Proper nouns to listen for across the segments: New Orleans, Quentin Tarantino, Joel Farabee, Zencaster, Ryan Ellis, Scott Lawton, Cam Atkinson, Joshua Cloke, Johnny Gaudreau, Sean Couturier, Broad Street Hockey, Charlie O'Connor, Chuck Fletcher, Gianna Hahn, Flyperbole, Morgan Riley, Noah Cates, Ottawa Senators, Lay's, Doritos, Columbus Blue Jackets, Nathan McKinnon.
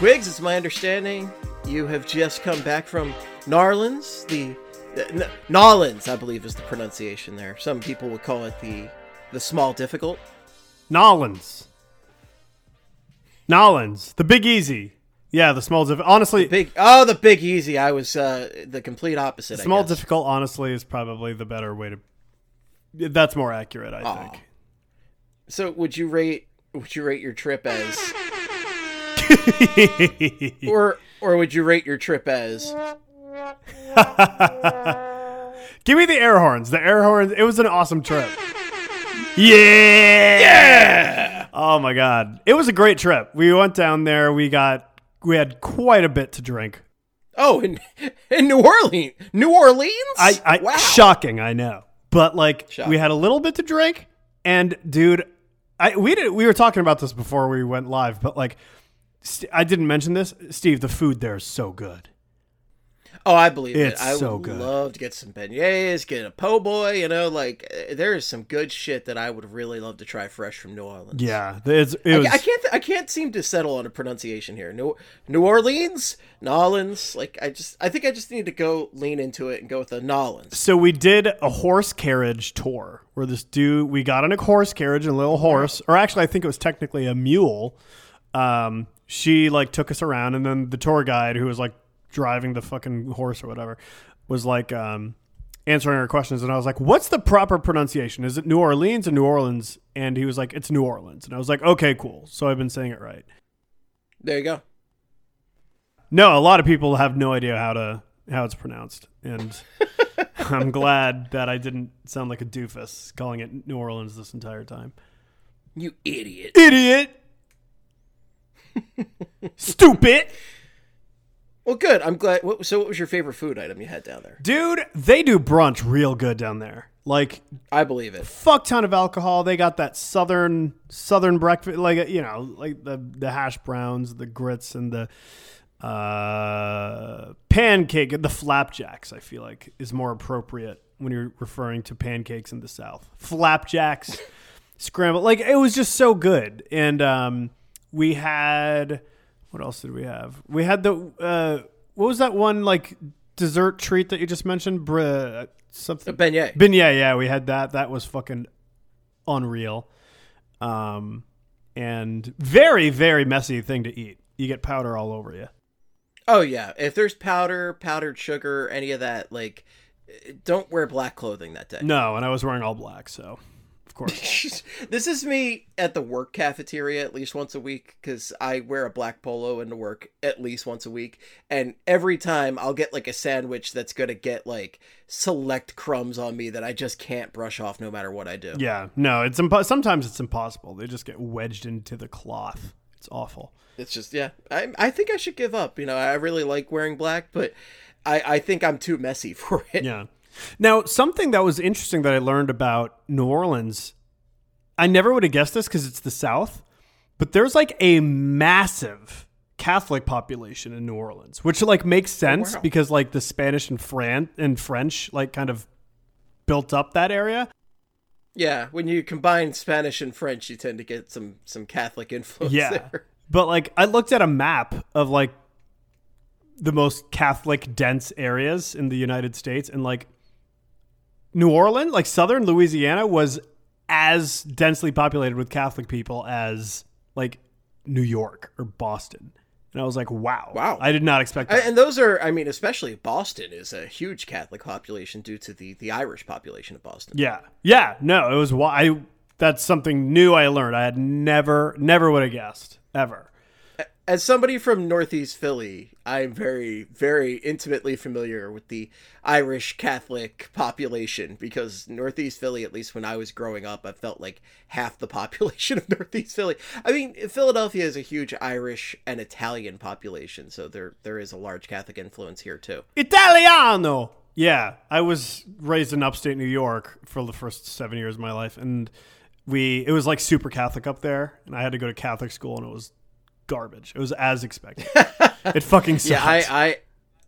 Griggs, it's my understanding you have just come back from N'awlins, N'awlins, I believe is the pronunciation there. Some people would call it the small difficult. N'awlins, the Big Easy. Yeah, the small difficult. Honestly, the Big Easy. I was the complete opposite. The small difficult, honestly, is probably the better way to. That's more accurate, I think. So, would you rate your trip as? or would you rate your trip as? Give me the air horns. The air horns. It was an awesome trip. Yeah. Oh my God. It was a great trip. We went down there. We had quite a bit to drink. Oh, in New Orleans. I wow. Shocking, I know. But shocking. We had a little bit to drink, and dude, we were talking about this before we went live, but I didn't mention this, Steve. The food there is so good. Oh, I believe it's it. I would love to get some beignets, get a po' boy. There is some good shit that I would really love to try fresh from New Orleans. Yeah, I can't seem to settle on a pronunciation here. New Orleans, N'awlins. I think I just need to go lean into it and go with the N'awlins. So we did a horse carriage tour where we got in a horse carriage, a little horse, or actually I think it was technically a mule. She took us around, and then the tour guide who was driving the fucking horse or whatever was answering our questions. And I was like, what's the proper pronunciation? Is it New Orleans or New Orleans? And he was like, it's New Orleans. And I was like, okay, cool. So I've been saying it right. There you go. No, a lot of people have no idea how it's pronounced. And I'm glad that I didn't sound like a doofus calling it New Orleans this entire time. You idiot. Stupid. Well, good. I'm glad. So what was your favorite food item you had down there? Dude, they do brunch real good down there. I believe it. Fuck ton of alcohol. They got that southern breakfast, the hash browns, the grits, and the pancake, the flapjacks, I feel like is more appropriate when you're referring to pancakes in the South. Flapjacks, scrambled. It was just so good. And we had, what else did we have? We had the, what was that one, dessert treat that you just mentioned? Something. A beignet. Beignet, yeah, we had that. That was fucking unreal. And very, very messy thing to eat. You get powder all over you. Oh, yeah. If there's powder, powdered sugar, any of that, don't wear black clothing that day. No, and I was wearing all black, so. This is me at the work cafeteria at least once a week, because I wear a black polo into work at least once a week, and every time I'll get a sandwich that's gonna get select crumbs on me that I just can't brush off no matter what I do. Yeah, no, it's sometimes it's impossible. They just get wedged into the cloth. It's awful. It's just, yeah, I think I should give up. I really like wearing black, but I think I'm too messy for it. Yeah. Now, something that was interesting that I learned about New Orleans, I never would have guessed this because it's the South, but there's a massive Catholic population in New Orleans, which makes sense. Oh, wow. Because the Spanish and French kind of built up that area. Yeah, when you combine Spanish and French, you tend to get some Catholic influence. Yeah, there. But I looked at a map of the most Catholic dense areas in the United States, and New Orleans, southern Louisiana, was as densely populated with Catholic people as New York or Boston. And I was like, wow. I did not expect that. And those are, especially Boston is a huge Catholic population due to the Irish population of Boston. Yeah. Yeah. No, it was that's something new I learned. I had never would have guessed ever. As somebody from Northeast Philly, I'm very, very intimately familiar with the Irish Catholic population, because Northeast Philly, at least when I was growing up, I felt like half the population of Northeast Philly. I mean, Philadelphia is a huge Irish and Italian population, so there is a large Catholic influence here, too. Italiano! Yeah, I was raised in upstate New York for the first 7 years of my life, and it was like super Catholic up there, and I had to go to Catholic school, and it was garbage. It was as expected. It fucking sucked. Yeah,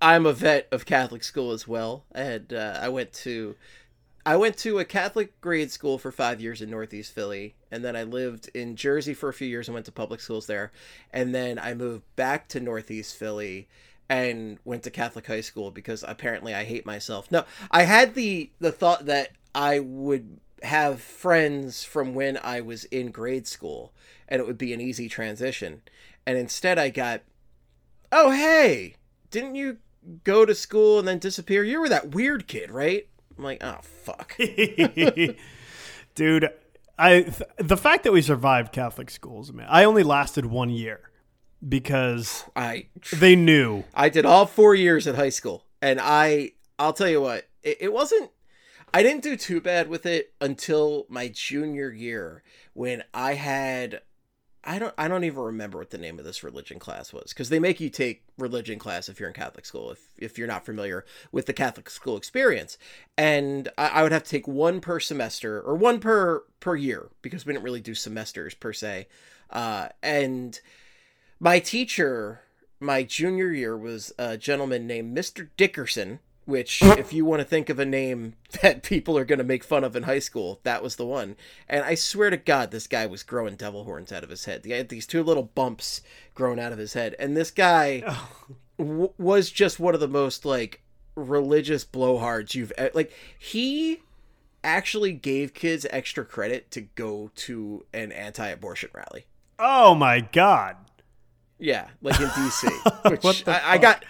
I'm a vet of Catholic school as well, and I went to a Catholic grade school for 5 years in Northeast Philly, and then I lived in Jersey for a few years and went to public schools there, and then I moved back to Northeast Philly and went to Catholic high school because apparently I hate myself. No, I had the thought that I would have friends from when I was in grade school and it would be an easy transition. And instead I got, oh, hey, didn't you go to school and then disappear? You were that weird kid, right? I'm like, oh, fuck. Dude, the fact that we survived Catholic schools, man, I only lasted 1 year because they knew. I did all 4 years at high school. And I'll tell you what, it wasn't, I didn't do too bad with it until my junior year when I had, I don't even remember what the name of this religion class was, because they make you take religion class if you're in Catholic school, if you're not familiar with the Catholic school experience. And I would have to take one per semester, or one per year, because we didn't really do semesters per se. And my teacher, my junior year, was a gentleman named Mr. Dickerson, which, if you want to think of a name that people are going to make fun of in high school, that was the one. And I swear to God, this guy was growing devil horns out of his head. He had these two little bumps growing out of his head. And this guy was just one of the most, like, religious blowhards you've... Like, he actually gave kids extra credit to go to an anti-abortion rally. Oh, my God. Yeah, like in DC, which I got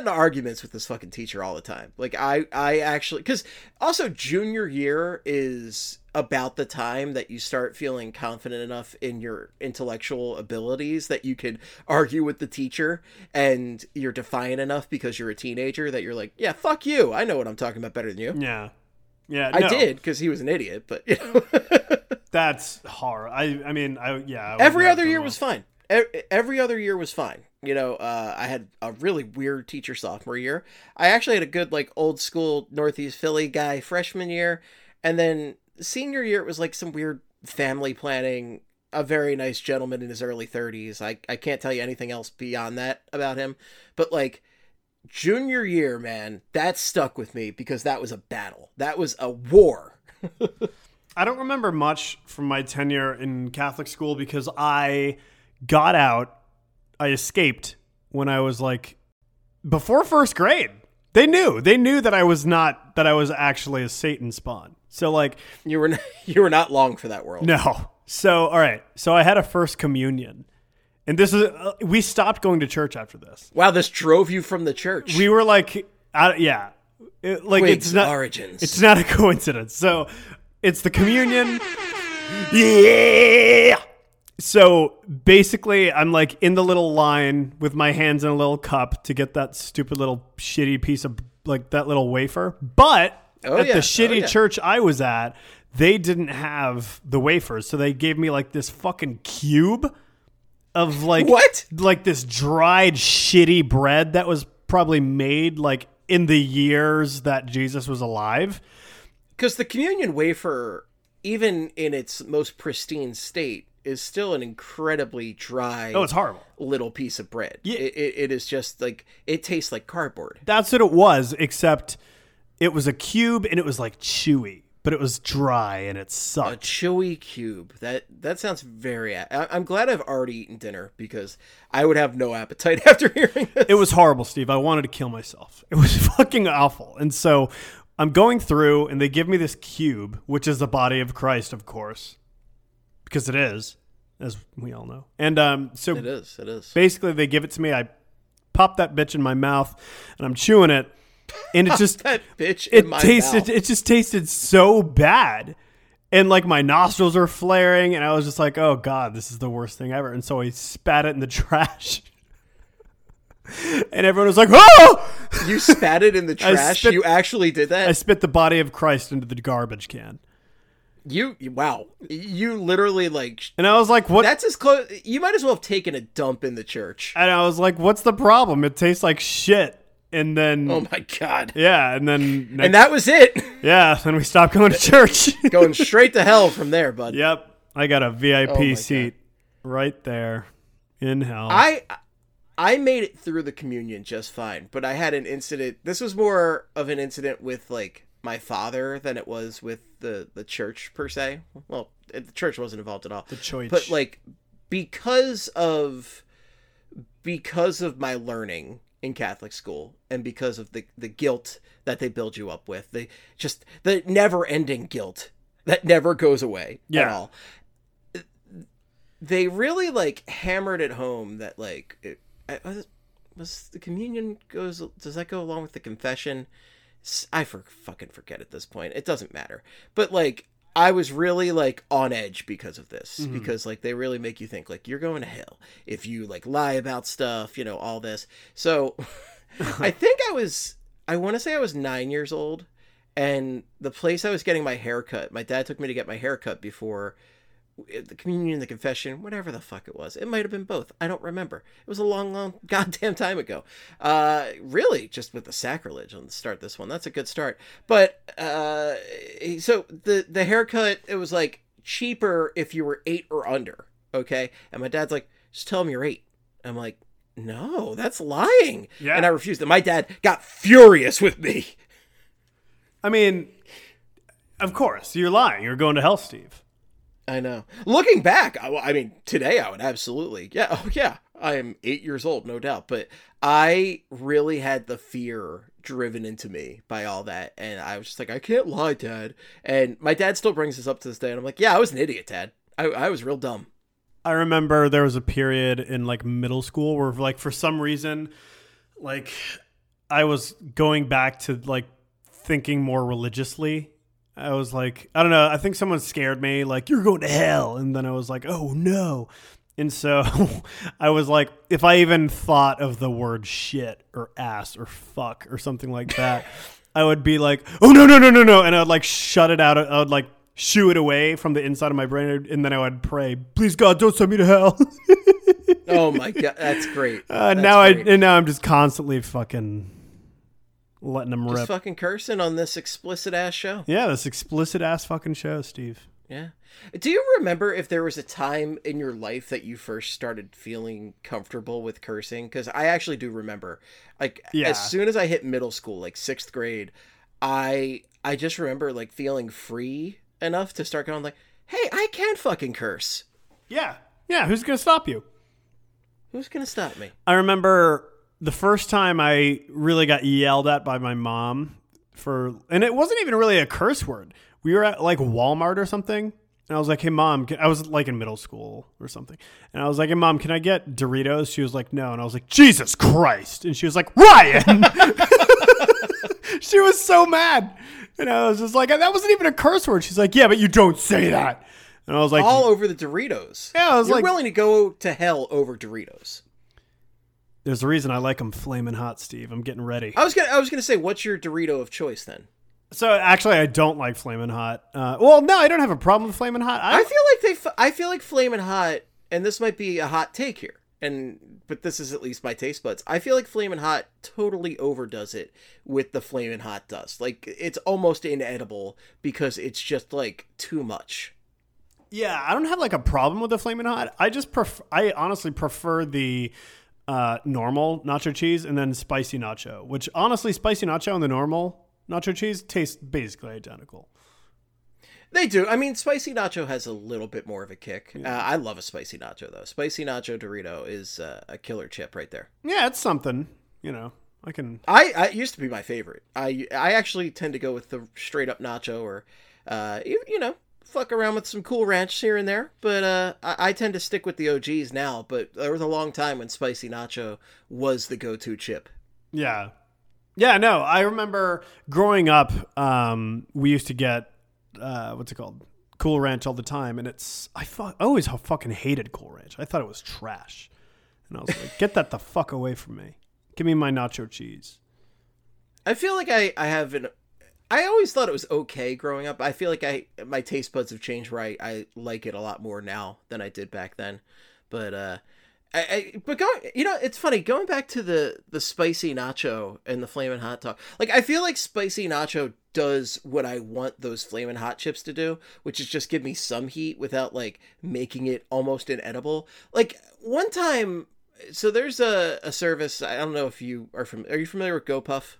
into arguments with this fucking teacher all the time. Like I actually, because also junior year is about the time that you start feeling confident enough in your intellectual abilities that you can argue with the teacher, and you're defiant enough because you're a teenager that you're like, yeah, fuck you. I know what I'm talking about better than you. Yeah. Yeah. I did, because he was an idiot, but you know. That's horror. I mean, every other year was fine. Every other year was fine. You know, I had a really weird teacher sophomore year. I actually had a good, like, old school Northeast Philly guy freshman year. And then senior year, it was like some weird family planning, a very nice gentleman in his early 30s. I can't tell you anything else beyond that about him. But, like, junior year, man, that stuck with me because that was a battle. That was a war. I don't remember much from my tenure in Catholic school because I escaped when I was like before first grade. They knew that I was actually a Satan spawn. So like you were not long for that world. No. So, all right. So I had a first communion, and this is, we stopped going to church after this. Wow. This drove you from the church. We were like, yeah, like Quig's, it's not origins. It's not a coincidence. So it's the communion. Yeah. So basically, I'm like in the little line with my hands in a little cup to get that stupid little shitty piece of, like, that little wafer. But the shitty church I was at, they didn't have the wafers. So they gave me like this fucking cube of like, what? Like this dried shitty bread that was probably made like in the years that Jesus was alive. Because the communion wafer, even in its most pristine state, is still an incredibly dry. Oh, it's horrible. Little piece of bread. Yeah. It is just like, it tastes like cardboard. That's what it was, except it was a cube and it was like chewy, but it was dry and it sucked. A chewy cube. That sounds very, I'm glad I've already eaten dinner because I would have no appetite after hearing this. It was horrible, Steve. I wanted to kill myself. It was fucking awful. And so I'm going through and they give me this cube, which is the body of Christ, of course. Because it is, as we all know. And so it is. Basically, they give it to me. I pop that bitch in my mouth, and I'm chewing it. And it just... that bitch in my mouth. It just tasted so bad. And like my nostrils were flaring and I was just like, oh God, this is the worst thing ever. And so I spat it in the trash. And everyone was like, oh! You spat it in the trash? You actually did that? I spit the body of Christ into the garbage can. Wow. You literally like... And I was like, what? That's as close... You might as well have taken a dump in the church. And I was like, what's the problem? It tastes like shit. And then... Oh my God. Yeah, and then... Next, and that was it. Yeah, then we stopped going to church. Going straight to hell from there, bud. Yep. I got a VIP seat right there in hell. I made it through the communion just fine, but I had an incident. This was more of an incident with like my father than it was with the church per se. Well, the church wasn't involved at all. The church, but like because of my learning in Catholic school and because of the guilt that they build you up with, the never ending guilt that never goes away at all. They really like hammered it home that like. Was the communion goes? Does that go along with the confession? I fucking forget at this point. It doesn't matter. But like, I was really like on edge because of this, because like they really make you think like you're going to hell if you like lie about stuff, you know, all this. So I think I want to say I was 9 years old, and the place I was getting my hair cut, my dad took me to get my hair cut before the communion, the confession, whatever the fuck it was. It might have been both. I don't remember. It was a long, long goddamn time ago. Really, just with the sacrilege on the start this one. That's a good start. But so the haircut, it was like cheaper if you were 8 or under. Okay. And my dad's like, just tell him you're 8. I'm like, no, that's lying. Yeah. And I refused it. My dad got furious with me. I mean, of course, you're lying. You're going to hell, Steve. I know. Looking back, I mean, today I would absolutely, I am 8 years old, no doubt, but I really had the fear driven into me by all that, and I was just like, I can't lie, Dad. And my dad still brings this up to this day, and I'm like, yeah, I was an idiot, Dad. I was real dumb. I remember there was a period in like middle school where like for some reason, like I was going back to like thinking more religiously. I was like, I don't know. I think someone scared me like, you're going to hell. And then I was like, oh no. And so I was like, if I even thought of the word shit or ass or fuck or something like that, I would be like, oh no, no, no, no, no. And I would like shut it out. I would like shoo it away from the inside of my brain. And then I would pray, please God, don't send me to hell. Oh my God. That's great. Now I'm just constantly fucking letting them rip. Just fucking cursing on this explicit ass show. Yeah, this explicit ass fucking show, Steve. Yeah. Do you remember if there was a time in your life that you first started feeling comfortable with cursing? Because I actually do remember. Like, as soon as I hit middle school, like 6th grade, I just remember like feeling free enough to start going like, hey, I can fucking curse. Yeah. Yeah, who's going to stop you? Who's going to stop me? I remember... The first time I really got yelled at by my mom and it wasn't even really a curse word. We were at like Walmart or something. And I was like, hey mom, I was like in middle school or something. And I was like, hey mom, can I get Doritos? She was like, no. And I was like, Jesus Christ. And she was like, Ryan. She was so mad. And I was just like, that wasn't even a curse word. She's like, yeah, but you don't say that. And I was like, all over the Doritos. Yeah, I was like, you're willing to go to hell over Doritos. There's a reason I like them flaming hot, Steve. I'm getting ready. I was gonna say, what's your Dorito of choice then? So actually, I don't like flaming hot. Well, no, I don't have a problem with flaming hot. I feel like flaming hot, and this might be a hot take here, but this is at least my taste buds. I feel like flaming hot totally overdoes it with the flaming hot dust. Like it's almost inedible because it's just like too much. Yeah, I don't have like a problem with the flaming hot. I honestly prefer the. Normal nacho cheese and then spicy nacho, which honestly spicy nacho and the normal nacho cheese taste basically identical. They do. I mean, spicy nacho has a little bit more of a kick. Yeah. I love a spicy nacho though. Spicy nacho Dorito is a killer chip right there. Yeah. It's something, you know, I used to be my favorite. I actually tend to go with the straight up nacho or, you know, fuck around with some Cool Ranch here and there, but I tend to stick with the OGs now, but there was a long time when spicy nacho was the go-to chip. Yeah. Yeah, no, I remember growing up, we used to get, what's it called? Cool Ranch all the time, and I always fucking hated Cool Ranch. I thought it was trash, and I was like, get that the fuck away from me. Give me my nacho cheese. I feel like I always thought it was okay growing up. I feel like my taste buds have changed where I like it a lot more now than I did back then. But it's funny going back to the spicy nacho and the Flamin' Hot talk. Like, I feel like spicy nacho does what I want those Flamin' Hot chips to do, which is just give me some heat without like making it almost inedible. Like one time, so there's a service. I don't know if you are you familiar with GoPuff?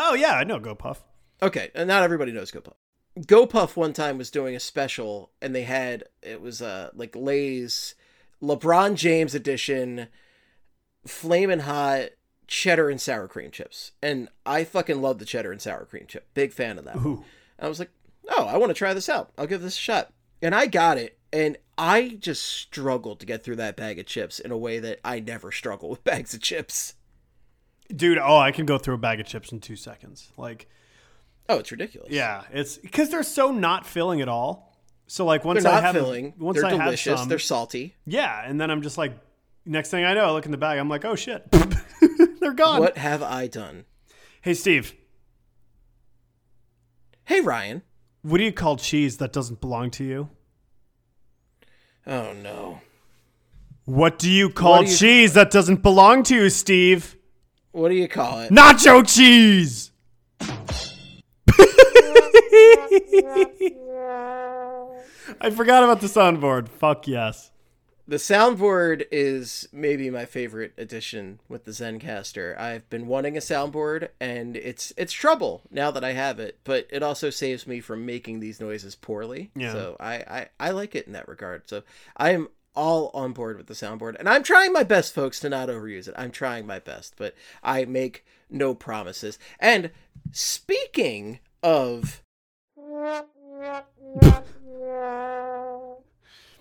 Oh yeah, I know GoPuff. Okay, and not everybody knows GoPuff. GoPuff one time was doing a special, and it was like Lay's LeBron James edition Flamin' Hot cheddar and sour cream chips, and I fucking love the cheddar and sour cream chip. Big fan of that. Ooh. One. And I was like, oh, I want to try this out. I'll give this a shot. And I got it, and I just struggled to get through that bag of chips in a way that I never struggle with bags of chips. Dude, oh, I can go through a bag of chips in 2 seconds. Like, oh, it's ridiculous. Yeah, it's because they're so not filling at all. So like they're delicious. They're salty. Yeah, and then I'm just like, next thing I know, I look in the bag. I'm like, oh shit, they're gone. What have I done? Hey Steve. Hey Ryan. What do you call cheese that doesn't belong to you? Oh no. What do you call cheese that doesn't belong to you, Steve? What do you call it? Nacho cheese. I forgot about the soundboard. Fuck yes. The soundboard is maybe my favorite addition with the Zencaster. I've been wanting a soundboard, and it's trouble now that I have it, but it also saves me from making these noises poorly. Yeah. So I like it in that regard. So I am all on board with the soundboard, and I'm trying my best, folks, to not overuse it. I'm trying my best, but I make no promises. And speaking of...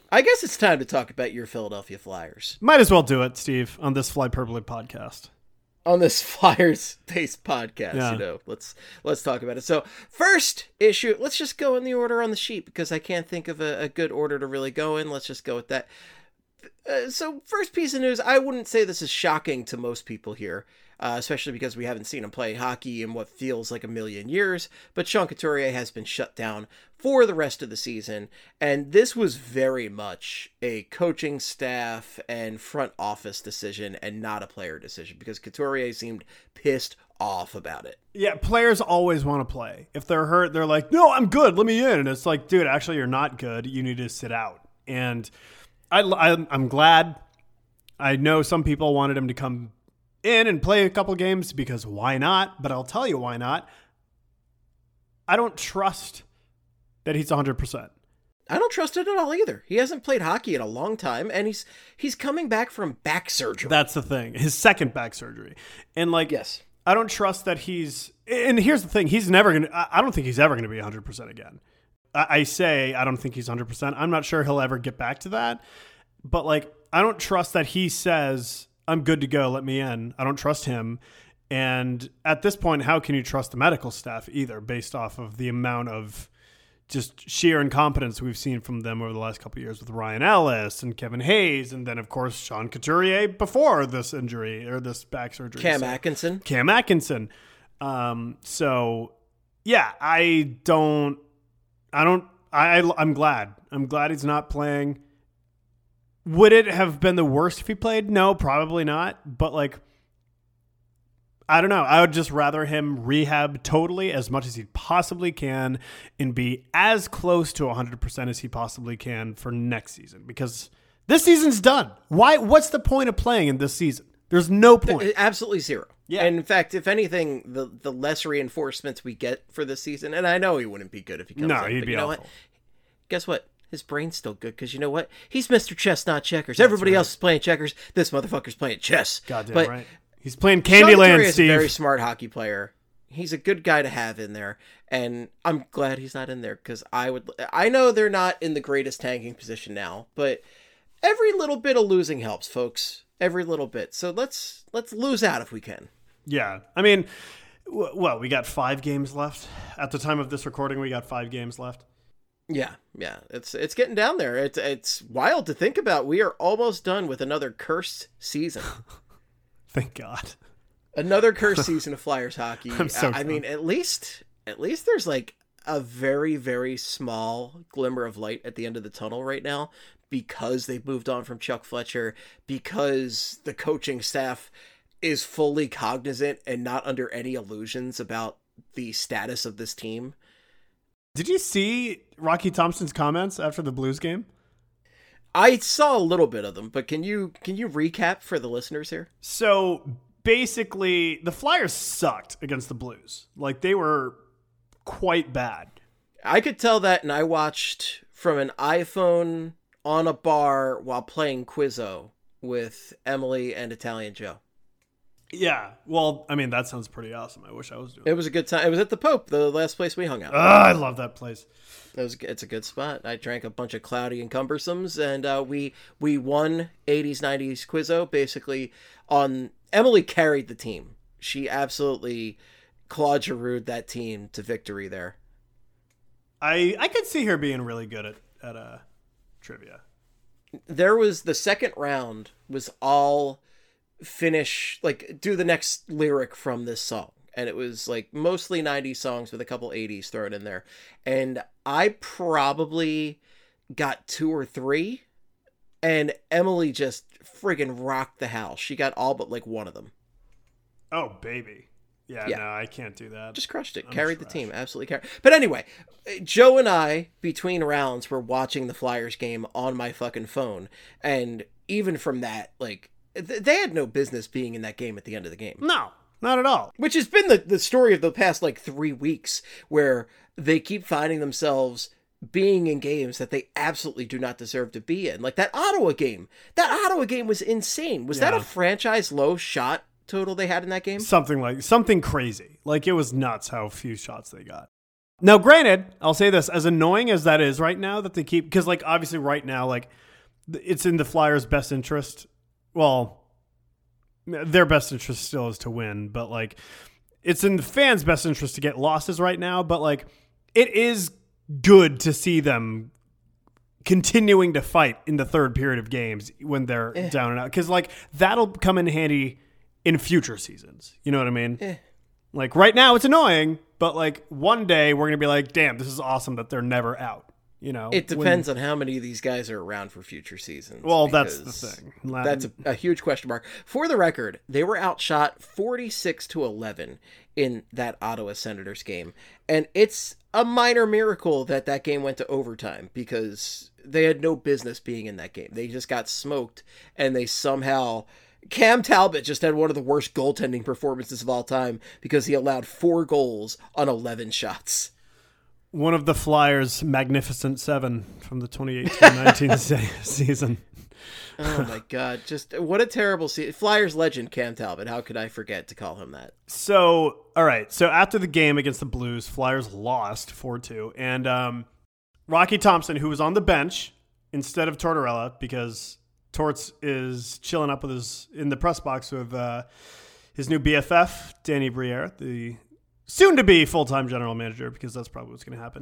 I guess it's time to talk about your Philadelphia Flyers. Might as well do it, Steve, on this Flyperbole podcast. On this Flyers-based podcast, yeah. You know. Let's talk about it. So, first issue, let's just go in the order on the sheet, because I can't think of a good order to really go in. Let's just go with that. So, first piece of news, I wouldn't say this is shocking to most people here, especially because we haven't seen him play hockey in what feels like a million years, but Sean Couturier has been shut down for the rest of the season, and this was very much a coaching staff and front office decision and not a player decision, because Couturier seemed pissed off about it. Yeah, players always want to play. If they're hurt, they're like, no, I'm good, let me in. And it's like, dude, actually, you're not good. You need to sit out. And... I'm glad. I know some people wanted him to come in and play a couple games because why not? But I'll tell you why not. I don't trust that he's 100%. I don't trust it at all either. He hasn't played hockey in a long time, and he's coming back from back surgery. That's the thing. His second back surgery. And like, yes, I don't trust that he's, and here's the thing. He's never going to, I don't think he's ever going to be 100% again. I say I don't think he's 100%. I'm not sure he'll ever get back to that. But, like, I don't trust that he says, I'm good to go, let me in. I don't trust him. And at this point, how can you trust the medical staff either based off of the amount of just sheer incompetence we've seen from them over the last couple of years with Ryan Ellis and Kevin Hayes and then, of course, Sean Couturier before this injury or this back surgery. Cam Atkinson. So, yeah, I'm glad he's not playing. Would it have been the worst if he played? No, probably not. But like, I don't know. I would just rather him rehab totally as much as he possibly can and be as close to 100% as he possibly can for next season, because this season's done. Why? What's the point of playing in this season? There's no point. Absolutely zero. Yeah. And in fact, if anything, the less reinforcements we get for this season, and I know he wouldn't be good if he comes in. No, he'd be awful. What? Guess what? His brain's still good, because you know what? He's Mr. Chestnut Checkers. That's Everybody else is playing checkers. This motherfucker's playing chess. Goddamn but right. He's playing Candyland, Steve. He's a very smart hockey player. He's a good guy to have in there, and I'm glad he's not in there, because I know they're not in the greatest tanking position now, but every little bit of losing helps, folks. Every little bit. So let's lose out if we can. Yeah. I mean, we got 5 games left. At the time of this recording, we got 5 games left. Yeah. It's getting down there. It's wild to think about. We are almost done with another cursed season. Thank God. Another cursed season of Flyers hockey. I'm so I mean, at least there's like a very, very small glimmer of light at the end of the tunnel right now, because they've moved on from Chuck Fletcher, because the coaching staff is fully cognizant and not under any illusions about the status of this team. Did you see Rocky Thompson's comments after the Blues game? I saw a little bit of them, but can you recap for the listeners here? So basically, the Flyers sucked against the Blues. Like, they were quite bad. I could tell that, and I watched from an iPhone on a bar while playing Quizzo with Emily and Italian Joe. Yeah, well, I mean, that sounds pretty awesome. I wish I was doing it. It was a good time. It was at the Pope, the last place we hung out. Oh, I love that place. It's a good spot. I drank a bunch of Cloudy and Cumbersomes, and we won 80s, 90s Quizzo, basically. On Emily carried the team. She absolutely Claude Giroux'd that team to victory there. I could see her being really good at trivia. There was the second round was all finish, like, do the next lyric from this song, and it was like mostly 90s songs with a couple 80s thrown in there, and I probably got 2 or 3, and Emily just friggin' rocked the house. She got all but like one of them. Oh baby. Yeah. No, I can't do that. Just crushed it. I'm carried trash. The team, absolutely carried. But anyway, Joe and I between rounds were watching the Flyers game on my fucking phone, and even from that, like, they had no business being in that game at the end of the game. No, not at all. Which has been the story of the past, like, 3 weeks, where they keep finding themselves being in games that they absolutely do not deserve to be in. Like, that Ottawa game. That Ottawa game was insane. Was that a franchise low shot total they had in that game? Something crazy. Like, it was nuts how few shots they got. Now, granted, I'll say this, as annoying as that is right now that they keep, because, like, obviously right now, like, it's in the Flyers' best interest. Well, their best interest still is to win, but, like, it's in the fans' best interest to get losses right now. But, like, it is good to see them continuing to fight in the third period of games when they're down and out. Because, like, that'll come in handy in future seasons. You know what I mean? Like, right now it's annoying, but, like, one day we're going to be like, damn, this is awesome that they're never out. You know, it depends on how many of these guys are around for future seasons. Well, that's the thing. That's a huge question mark. For the record, they were outshot 46-11 in that Ottawa Senators game. And it's a minor miracle that game went to overtime, because they had no business being in that game. They just got smoked, and they somehow... Cam Talbot just had one of the worst goaltending performances of all time, because he allowed 4 goals on 11 shots. One of the Flyers' magnificent 7 from the 2018-19 season. Oh, my God. Just what a terrible season. Flyers legend, Cam Talbot. How could I forget to call him that? So, all right. So, after the game against the Blues, Flyers lost 4-2. And Rocky Thompson, who was on the bench instead of Tortorella, because Torts is chilling up with in the press box with his new BFF, Danny Briere, the soon-to-be full-time general manager, because that's probably what's going to happen.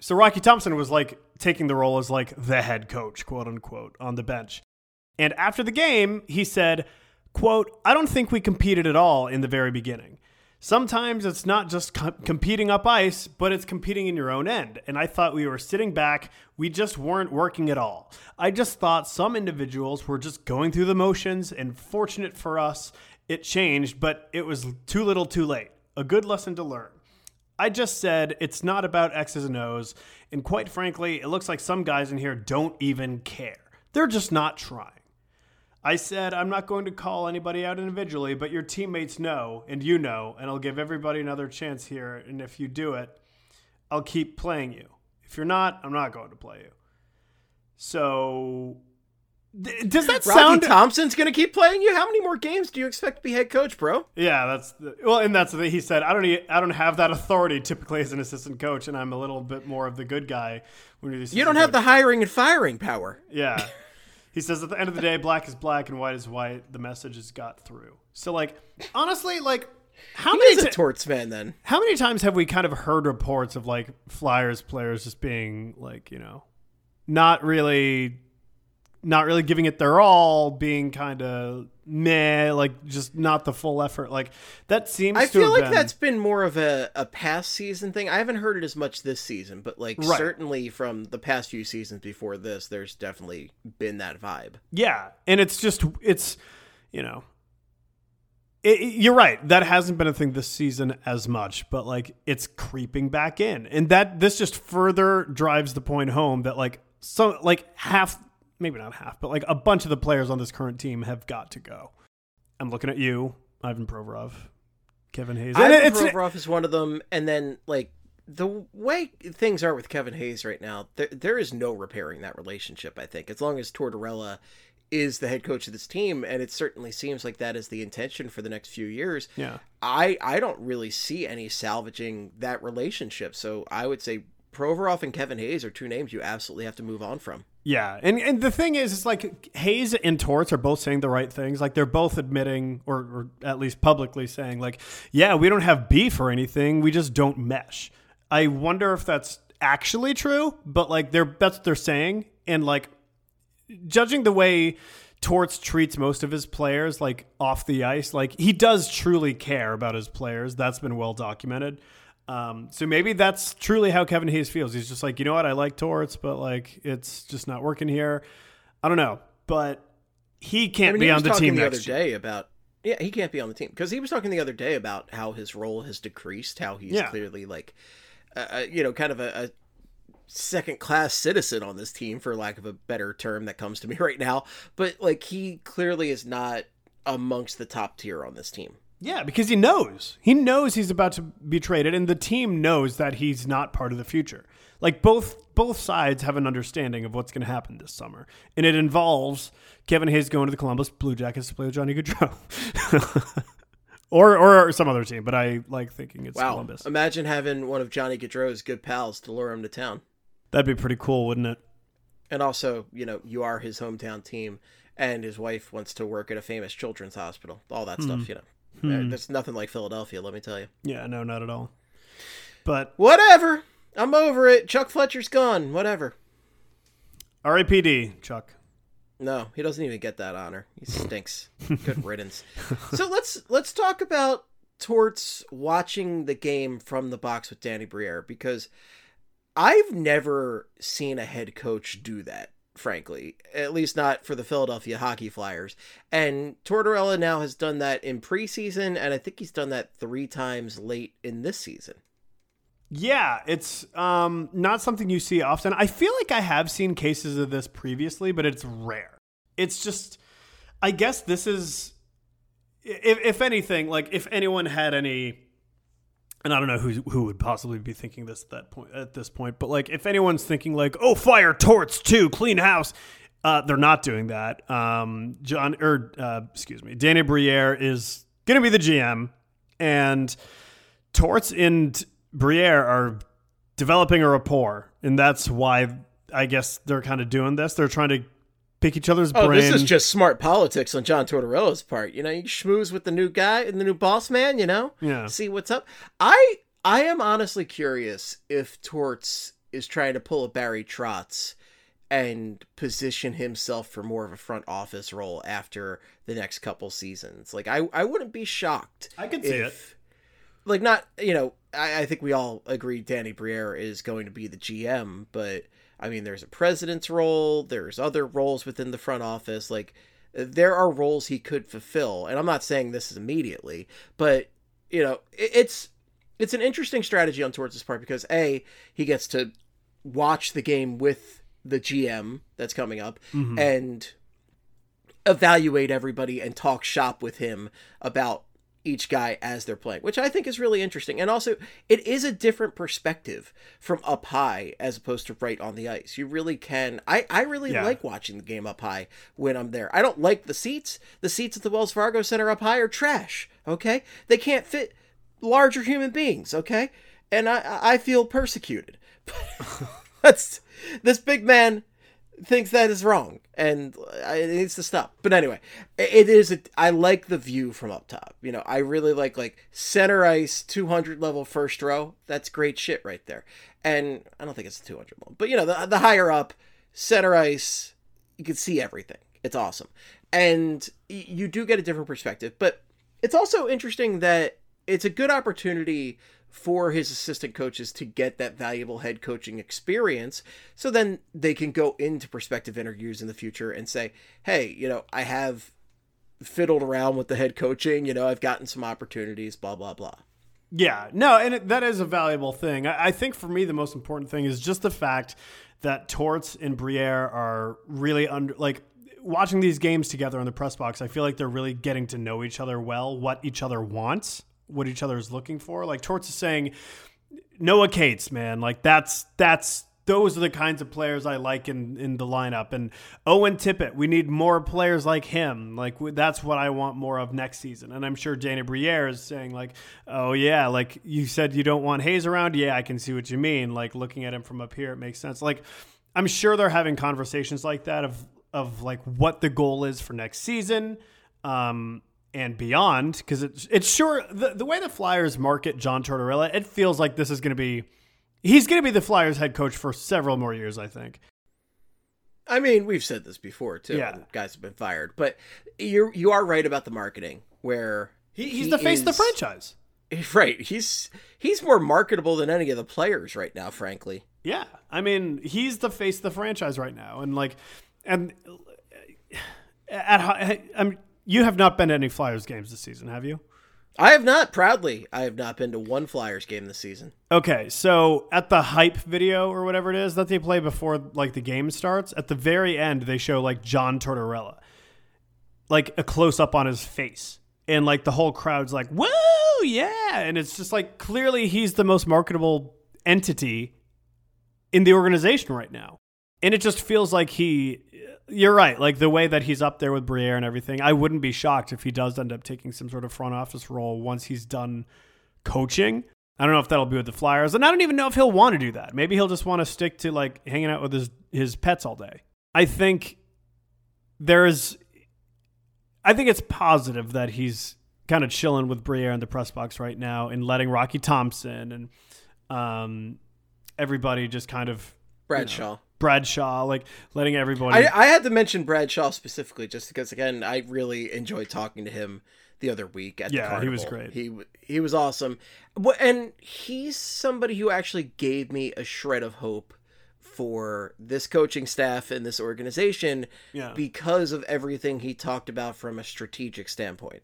So Rocky Thompson was, like, taking the role as, like, the head coach, quote-unquote, on the bench. And after the game, he said, quote, "I don't think we competed at all in the very beginning. Sometimes it's not just competing up ice, but it's competing in your own end. And I thought we were sitting back. We just weren't working at all. I just thought some individuals were just going through the motions, and fortunate for us, it changed, but it was too little too late. A good lesson to learn. I just said it's not about X's and O's, and quite frankly, it looks like some guys in here don't even care. They're just not trying. I said I'm not going to call anybody out individually, but your teammates know, and you know, and I'll give everybody another chance here, and if you do it, I'll keep playing you. If you're not, I'm not going to play you." So... does that sound... Rocky Thompson's going to keep playing you? How many more games do you expect to be head coach, bro? Yeah, that's the thing. He said, I don't have that authority typically as an assistant coach, and I'm a little bit more of the good guy. When you don't have coach. The hiring and firing power. Yeah. He says, "At the end of the day, black is black and white is white. The message has got through." So, like, honestly, like, How many is a Torts fan then? How many times have we kind of heard reports of like Flyers players just being like, you know, not really giving it their all, being kind of meh, like just not the full effort. Like that seems I to feel have like been... that's been more of a past season thing. I haven't heard it as much this season, but like right. Certainly from the past few seasons before this, there's definitely been that vibe. Yeah. And it's just, it's, you know, you're right. That hasn't been a thing this season as much, but like it's creeping back in. And that this just further drives the point home that like some, like half, maybe not half, but like a bunch of the players on this current team have got to go. I'm looking at you, Ivan Provorov, Kevin Hayes. Provorov is one of them. And then like the way things are with Kevin Hayes right now, there is no repairing that relationship, I think, as long as Tortorella is the head coach of this team, and it certainly seems like that is the intention for the next few years. Yeah, I don't really see any salvaging that relationship. So I would say Provorov and Kevin Hayes are two names you absolutely have to move on from. Yeah, and the thing is, it's like Hayes and Torts are both saying the right things. Like they're both admitting, or at least publicly saying, like, yeah, we don't have beef or anything. We just don't mesh. I wonder if that's actually true, but like that's what they're saying, and like. Judging the way Torts treats most of his players, like off the ice, like he does truly care about his players. That's been well documented. So maybe that's truly how Kevin Hayes feels. He's just like, you know what? I like Torts, but like, it's just not working here. I don't know, but he can't be on the team next year. Yeah, he can't be on the team because he was talking the other day about how his role has decreased, how he's clearly like, you know, kind of a second-class citizen on this team, for lack of a better term that comes to me right now, but like he clearly is not amongst the top tier on this team. Yeah, because he knows he's about to be traded, and the team knows that he's not part of the future. Like both sides have an understanding of what's going to happen this summer, and it involves Kevin Hayes going to the Columbus Blue Jackets to play with Johnny Gaudreau. Or some other team, but I like thinking it's Columbus. Imagine having one of Johnny Gaudreau's good pals to lure him to town. That'd be pretty cool, wouldn't it? And also, you know, you are his hometown team, and his wife wants to work at a famous children's hospital. All that stuff, you know. There's nothing like Philadelphia, let me tell you. Yeah, no, not at all. But whatever. I'm over it. Chuck Fletcher's gone. Whatever. R.I.P.D., Chuck. No, he doesn't even get that honor. He stinks. Good riddance. So let's talk about Torts watching the game from the box with Danny Briere, because I've never seen a head coach do that, frankly, at least not for the Philadelphia Hockey Flyers. And Tortorella now has done that in preseason, and I think he's done that 3 times late in this season. Yeah, it's not something you see often. I feel like I have seen cases of this previously, but it's rare. It's just, I guess this is, if anything, like if anyone had any, and I don't know who would possibly be thinking this at this point, but like if anyone's thinking like, oh, fire Torts too, clean house, they're not doing that. Danny Briere is going to be the GM, and Torts and Briere are developing a rapport, and that's why I guess they're kind of doing this. They're trying to pick each other's brain. This is just smart politics on John Tortorella's part. You know, you schmooze with the new guy and the new boss man, you know, see what's up. I am honestly curious if Torts is trying to pull a Barry Trotz and position himself for more of a front office role after the next couple seasons. Like I wouldn't be shocked. I could see it. Like not, you know, I think we all agree Danny Briere is going to be the GM, but I mean, there's a president's role. There's other roles within the front office. Like there are roles he could fulfill. And I'm not saying this is immediately, but you know, it's an interesting strategy on Torts' part because A, he gets to watch the game with the GM that's coming up and evaluate everybody and talk shop with him about each guy as they're playing, which I think is really interesting. And also it is a different perspective from up high as opposed to right on the ice. You really can. I really like watching the game up high when I'm there. I don't like the seats. The seats at the Wells Fargo Center up high are trash. Okay. They can't fit larger human beings. Okay. And I feel persecuted. That's this big man thinks that is wrong, and it needs to stop. But anyway, it is. I like the view from up top. You know, I really like center ice, 200 level first row. That's great shit right there. And I don't think it's 200 level, but you know, the higher up center ice, you can see everything. It's awesome, and you do get a different perspective. But it's also interesting that it's a good opportunity for his assistant coaches to get that valuable head coaching experience, so then they can go into prospective interviews in the future and say, hey, you know, I have fiddled around with the head coaching, you know, I've gotten some opportunities, blah, blah, blah. Yeah, no, and that is a valuable thing. I think for me, the most important thing is just the fact that Torts and Briere are really watching these games together in the press box. I feel like they're really getting to know each other well, what each other wants, what each other is looking for. Like Torts is saying, Noah Cates, man, like those are the kinds of players I like in the lineup. And Owen Tippett, we need more players like him. Like that's what I want more of next season. And I'm sure Danny Briere is saying like, oh yeah, like you said, you don't want Hayes around. Yeah, I can see what you mean. Like looking at him from up here, it makes sense. Like I'm sure they're having conversations like that of like what the goal is for next season. And beyond, because it's sure the way the Flyers market John Tortorella, it feels like this is going to be, he's going to be the Flyers head coach for several more years, I think. I mean, we've said this before too. Yeah. Guys have been fired, but you are right about the marketing where he's the face of the franchise. Right. He's more marketable than any of the players right now, frankly. Yeah. I mean, he's the face of the franchise right now. And you have not been to any Flyers games this season, have you? I have not, proudly. I have not been to one Flyers game this season. Okay, so at the hype video or whatever it is that they play before like the game starts, at the very end they show like John Tortorella, like a close up on his face, and like the whole crowd's like, "Woo, yeah!" And it's just like clearly he's the most marketable entity in the organization right now, and it just feels like he. You're right. Like the way that he's up there with Briere and everything, I wouldn't be shocked if he does end up taking some sort of front office role once he's done coaching. I don't know if that'll be with the Flyers, and I don't even know if he'll want to do that. Maybe he'll just want to stick to like hanging out with his pets all day. I think it's positive that he's kind of chilling with Briere in the press box right now and letting Rocky Thompson and everybody just kind of Brad Shaw, like letting everybody. I had to mention Brad Shaw specifically, just because again, I really enjoyed talking to him the other week at the Carnival. He was great. He was awesome, and he's somebody who actually gave me a shred of hope for this coaching staff and this organization because of everything he talked about from a strategic standpoint.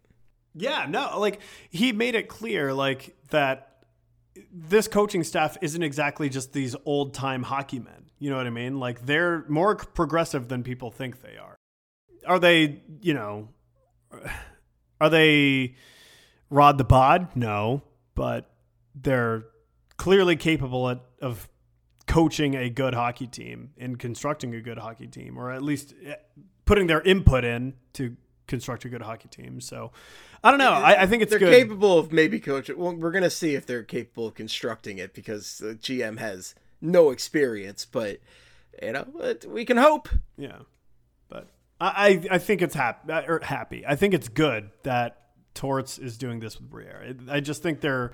Yeah, no, like he made it clear like that. This coaching staff isn't exactly just these old time hockey men. You know what I mean? Like they're more progressive than people think they are. Are they Rod the Bod? No, but they're clearly capable of coaching a good hockey team and constructing a good hockey team, or at least putting their input in to construct a good hockey team. So I don't know. I think it's they're capable of maybe coaching. Well, we're going to see if they're capable of constructing it because the GM has no experience, but you know, we can hope. Yeah. But I think it's happy. I think it's good that Torts is doing this with Briere. I just think they're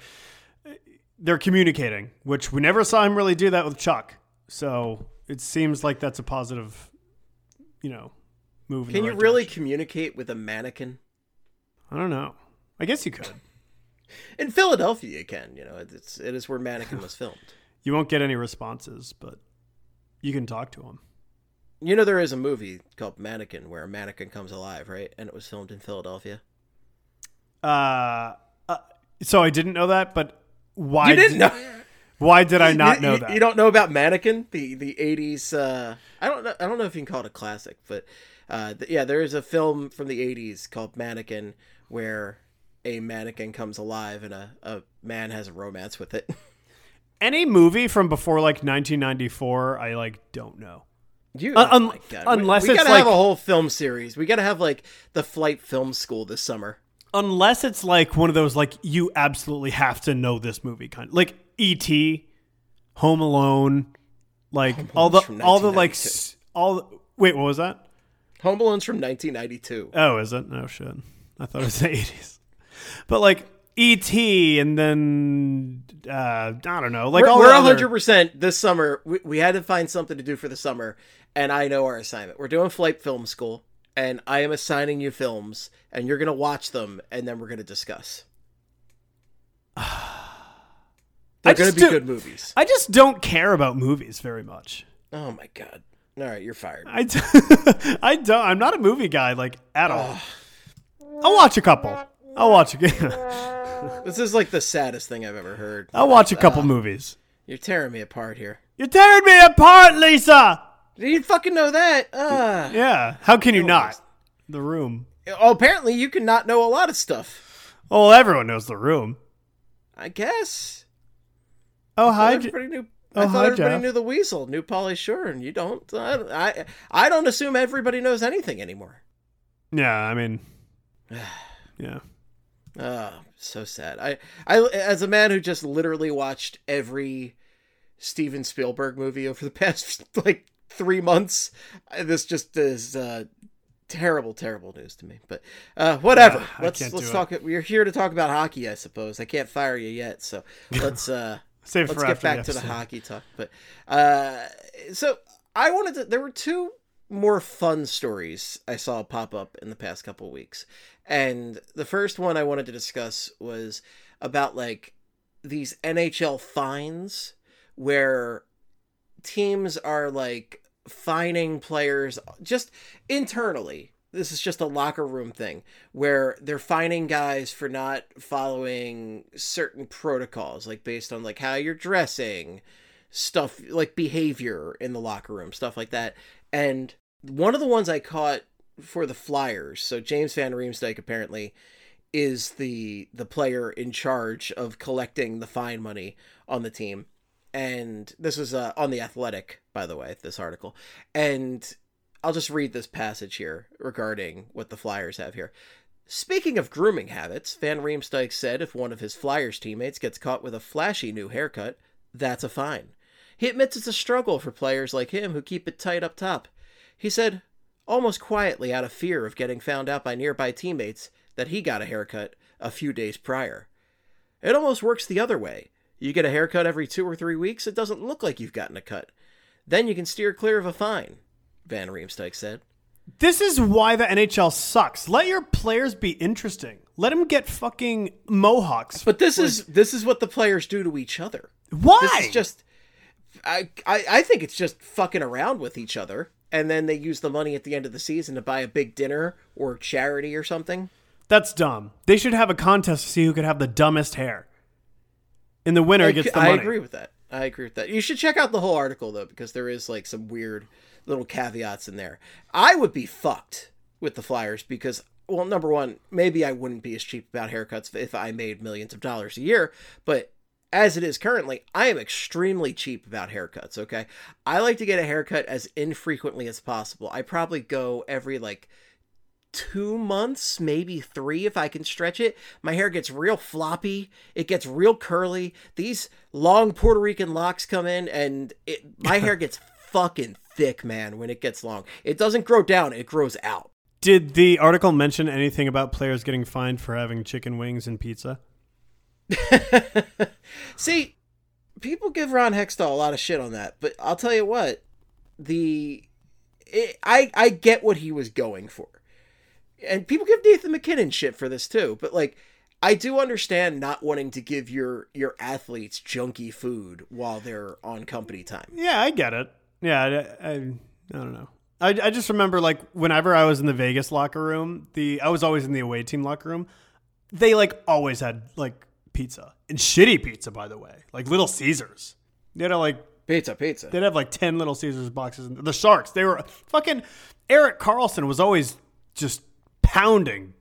communicating, which we never saw him really do that with Chuck. So it seems like that's a positive, you know, move. Can you really communicate with a mannequin? I don't know. I guess you could. In Philadelphia, you can. You know, it is where Mannequin was filmed. You won't get any responses, but you can talk to him. You know, there is a movie called Mannequin where a mannequin comes alive, right? And it was filmed in Philadelphia. So I didn't know that, but why? You didn't know? Why did I not know that? You don't know about Mannequin, the 80s? I don't know if you can call it a classic, but. There is a film from the 80s called Mannequin where a mannequin comes alive and a man has a romance with it. Any movie from before like 1994, I like don't know. Unless we gotta have a whole film series. We gotta have like the Flight Film School this summer. Unless it's like one of those like you absolutely have to know this movie kind of, like E.T., Home Alone, like all the like. all. Wait, what was that? Home Alone's from 1992. Oh, is it? Oh, shit. I thought it was the 80s. But like E.T. and then I don't know. Like we're 100% this summer. We had to find something to do for the summer, and I know our assignment. We're doing Flight Film School, and I am assigning you films, and you're gonna watch them, and then we're gonna discuss. They're gonna be good movies. I just don't care about movies very much. Oh my god! All right, you're fired. I don't. I'm not a movie guy, like at all. I'll watch a couple. I'll watch again. This is like the saddest thing I've ever heard. I'll watch a couple movies. You're tearing me apart here. You're tearing me apart, Lisa. Did you fucking know that? Yeah. How can you not? The Room. Oh, apparently you can not know a lot of stuff. Oh, well, everyone knows The Room. I guess. Oh, hi. I thought everybody knew the Weasel, knew Pauly Shore, and you don't. I don't assume everybody knows anything anymore. Yeah, I mean. Yeah. So sad. I as a man who just literally watched every Steven Spielberg movie over the past like 3 months, this just is terrible news to me. But whatever. Yeah, let's talk. We're here to talk about hockey, I suppose. I can't fire you yet, so let's let's get back to the hockey talk. But so I wanted to. There were two more fun stories I saw pop up in the past couple of weeks. And the first one I wanted to discuss was about like these NHL fines where teams are like fining players just internally. This is just a locker room thing where they're fining guys for not following certain protocols, like based on like how you're dressing, stuff like behavior in the locker room, stuff like that. And one of the ones I caught for the Flyers, so James Van Riemsdyk apparently is the player in charge of collecting the fine money on the team. And this was on The Athletic, by the way, this article. And I'll just read this passage here regarding what the Flyers have here. Speaking of grooming habits, Van Riemsdyk said if one of his Flyers teammates gets caught with a flashy new haircut, that's a fine. He admits it's a struggle for players like him who keep it tight up top. He said, almost quietly out of fear of getting found out by nearby teammates, that he got a haircut a few days prior. It almost works the other way. You get a haircut every 2 or 3 weeks, it doesn't look like you've gotten a cut. Then you can steer clear of a fine, Van Riemsdyk said. This is why the NHL sucks. Let your players be interesting. Let them get fucking mohawks. But this is what the players do to each other. Why? This is just... I think it's just fucking around with each other. And then they use the money at the end of the season to buy a big dinner or charity or something. That's dumb. They should have a contest to see who could have the dumbest hair. And the winner gets the money. I agree with that. You should check out the whole article, though, because there is like some weird little caveats in there. I would be fucked with the Flyers because, well, number one, maybe I wouldn't be as cheap about haircuts if I made millions of dollars a year. But as it is currently, I am extremely cheap about haircuts, okay? I like to get a haircut as infrequently as possible. I probably go every, like, 2 months, maybe 3 if I can stretch it. My hair gets real floppy. It gets real curly. These long Puerto Rican locks come in, and my hair gets fucking thick, man, when it gets long. It doesn't grow down. It grows out. Did the article mention anything about players getting fined for having chicken wings and pizza? See, people give Ron Hextall a lot of shit on that, but I'll tell you what, I get what he was going for, and people give Nathan McKinnon shit for this too, but like, I do understand not wanting to give your athletes junky food while they're on company time. Yeah, I get it. Yeah, I don't know. I just remember, like, whenever I was in the Vegas locker room, I was always in the away team locker room. They like always had like pizza, and shitty pizza, by the way, like Little Caesars. They had like pizza. They'd have like 10 Little Caesars boxes. The Sharks, they were fucking... Eric Carlson was always just pounding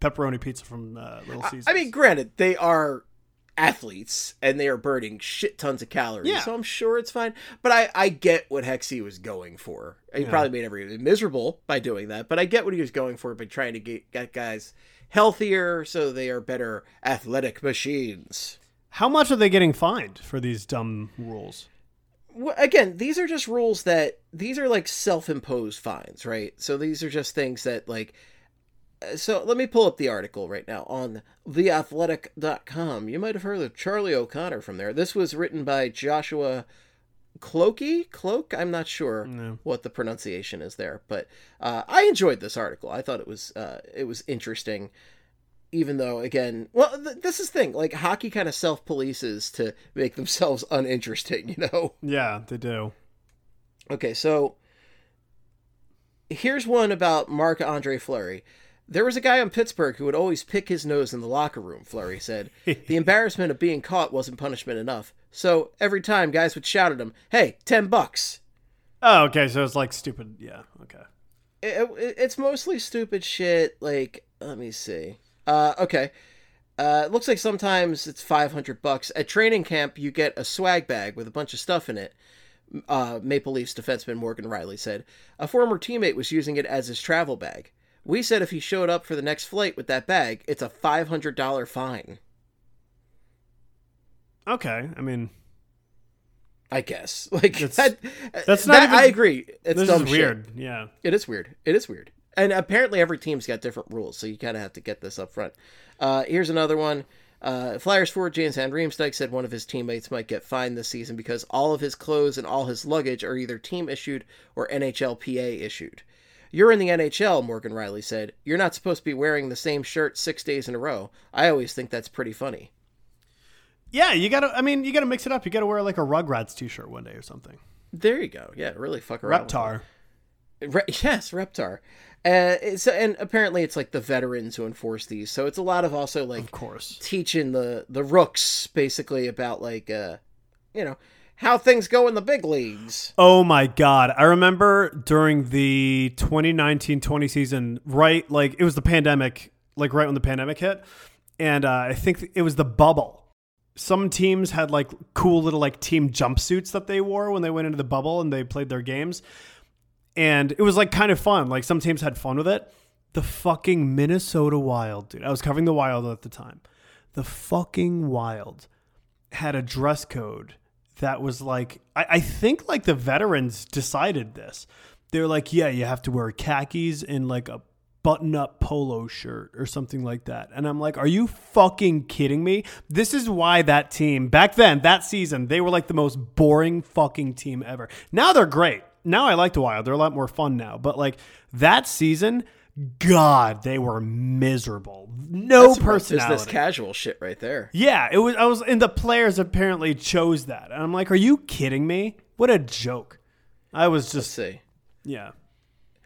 pepperoni pizza from Little Caesars. I mean, granted, they are athletes and they are burning shit tons of calories, yeah. So I'm sure it's fine. But I get what Hexy was going for. He probably made everyone miserable by doing that, but I get what he was going for by trying to get guys healthier so they are better athletic machines. How much are they getting fined for these dumb rules? again, these are just rules that, these are like self-imposed fines, right? So these are just things that like, so let me pull up the article right now on theathletic.com. You might have heard of Charlie O'Connor from there. This was written by Joshua Cloke. I'm not sure what the pronunciation is there, but I enjoyed this article. I thought it was interesting, even though, again, well, this is the thing, like hockey kind of self-polices to make themselves uninteresting, you know? Yeah, they do. Okay, so here's one about Marc-Andre Fleury. There was a guy in Pittsburgh who would always pick his nose in the locker room, Fleury said. The embarrassment of being caught wasn't punishment enough. So every time guys would shout at him, hey, $10. Oh, okay. So it's like stupid. Yeah. Okay. It's mostly stupid shit. Like, let me see. Okay. It looks like sometimes it's $500. At training camp, you get a swag bag with a bunch of stuff in it. Maple Leafs defenseman Morgan Riley said a former teammate was using it as his travel bag. We said if he showed up for the next flight with that bag, it's a $500 fine. Okay, I mean, I guess like that's not. Even, I agree. It's dumb shit. Weird. Yeah, it is weird. It is weird. And apparently, every team's got different rules, so you kind of have to get this up front. Here's another one. Flyers forward James Van Riemsdyk said one of his teammates might get fined this season because all of his clothes and all his luggage are either team issued or NHLPA issued. You're in the NHL, Morgan Riley said. You're not supposed to be wearing the same shirt 6 days in a row. I always think that's pretty funny. Yeah, you gotta mix it up. You gotta wear like a Rugrats t-shirt one day or something. There you go. Yeah, really fuck around. Reptar. Yes, Reptar. And apparently it's like the veterans who enforce these. So it's a lot of also like of course teaching the rooks basically about like, you know, how things go in the big leagues. Oh my God. I remember during the 2019-20 season, right? Like it was the pandemic, like right when the pandemic hit. And I think it was the bubble. Some teams had like cool little like team jumpsuits that they wore when they went into the bubble and they played their games. And it was like kind of fun. Like some teams had fun with it. The fucking Minnesota Wild, dude. I was covering the Wild at the time. The fucking Wild had a dress code that was like, I think like the veterans decided this. They're like, yeah, you have to wear khakis and like a button up polo shirt or something like that. And I'm like, are you fucking kidding me? This is why that team back then, that season, they were like the most boring fucking team ever. Now they're great. Now I like the Wild. They're a lot more fun now. But like that season, God, they were miserable. No That's personality. It's this casual shit right there. Yeah, it was. I was, and the players apparently chose that. And I'm like, are you kidding me? What a joke! I was just Let's see. Yeah.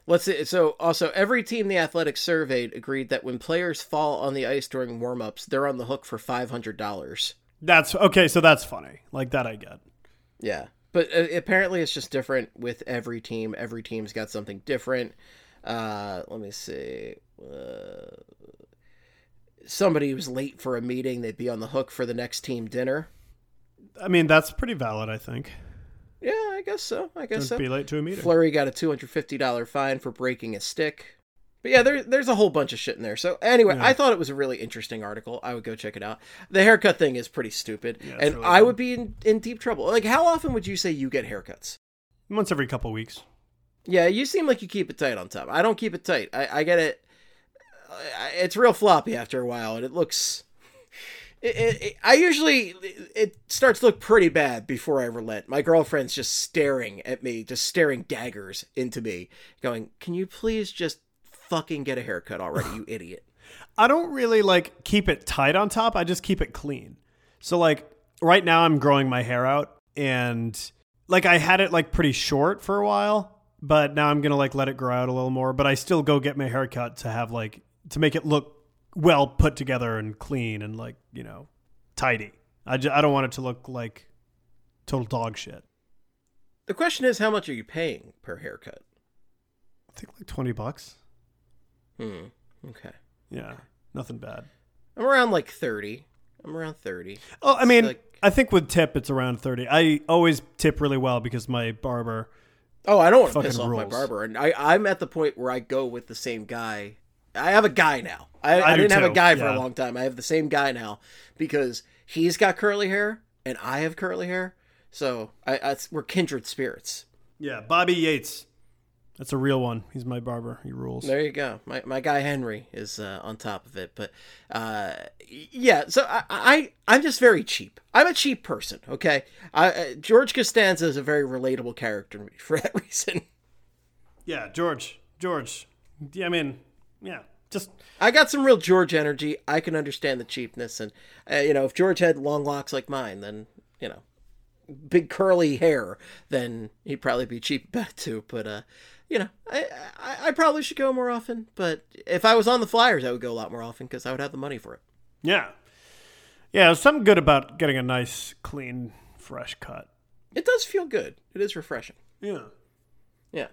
Let's see. So also, every team the Athletic surveyed agreed that when players fall on the ice during warmups, they're on the hook for $500. That's okay. So that's funny. Like that, I get. Yeah. But apparently it's just different with every team. Every team's got something different. Let me see. Somebody was late for a meeting. They'd be on the hook for the next team dinner. I mean, that's pretty valid, I think. Yeah, I guess so. I guess so. Be late to a meeting. Fleury got a $250 fine for breaking a stick. But yeah, there's a whole bunch of shit in there. So anyway, yeah. I thought it was a really interesting article. I would go check it out. The haircut thing is pretty stupid, yeah, and really I would be in deep trouble. Like, how often would you say you get haircuts? Once every couple of weeks. Yeah, you seem like you keep it tight on top. I don't keep it tight. I get it. It's real floppy after a while, and it looks... It starts to look pretty bad before I relent. My girlfriend's just staring at me, just staring daggers into me, going, can you please just... fucking get a haircut already, you idiot. I don't really like keep it tight on top. I just keep it clean. So like right now I'm growing my hair out and like I had it like pretty short for a while, but now I'm going to like let it grow out a little more, but I still go get my haircut to have like, to make it look well put together and clean and like, you know, tidy. I don't want it to look like total dog shit. The question is, how much are you paying per haircut? I think like $20. Okay. Yeah. Okay. Nothing bad. I'm around 30. Oh, I mean, like... I think with tip, it's around 30. I always tip really well because my barber. Oh, I don't want to piss off my barber. And I'm at the point where I go with the same guy. I have a guy now. I didn't have a guy for a long time. I have the same guy now because he's got curly hair and I have curly hair. So we're kindred spirits. Yeah, Bobby Yates. That's a real one. He's my barber. He rules. There you go. My guy Henry is on top of it. But yeah, so I'm just very cheap. I'm a cheap person, okay? George Costanza is a very relatable character for that reason. Yeah, George. I mean, yeah. Just I got some real George energy. I can understand the cheapness. And, you know, if George had long locks like mine, then, you know, big curly hair, then he'd probably be cheap about it too. But, you know, I probably should go more often, but if I was on the Flyers, I would go a lot more often because I would have the money for it. Yeah. Yeah, there's something good about getting a nice, clean, fresh cut. It does feel good. It is refreshing. Yeah. Yeah.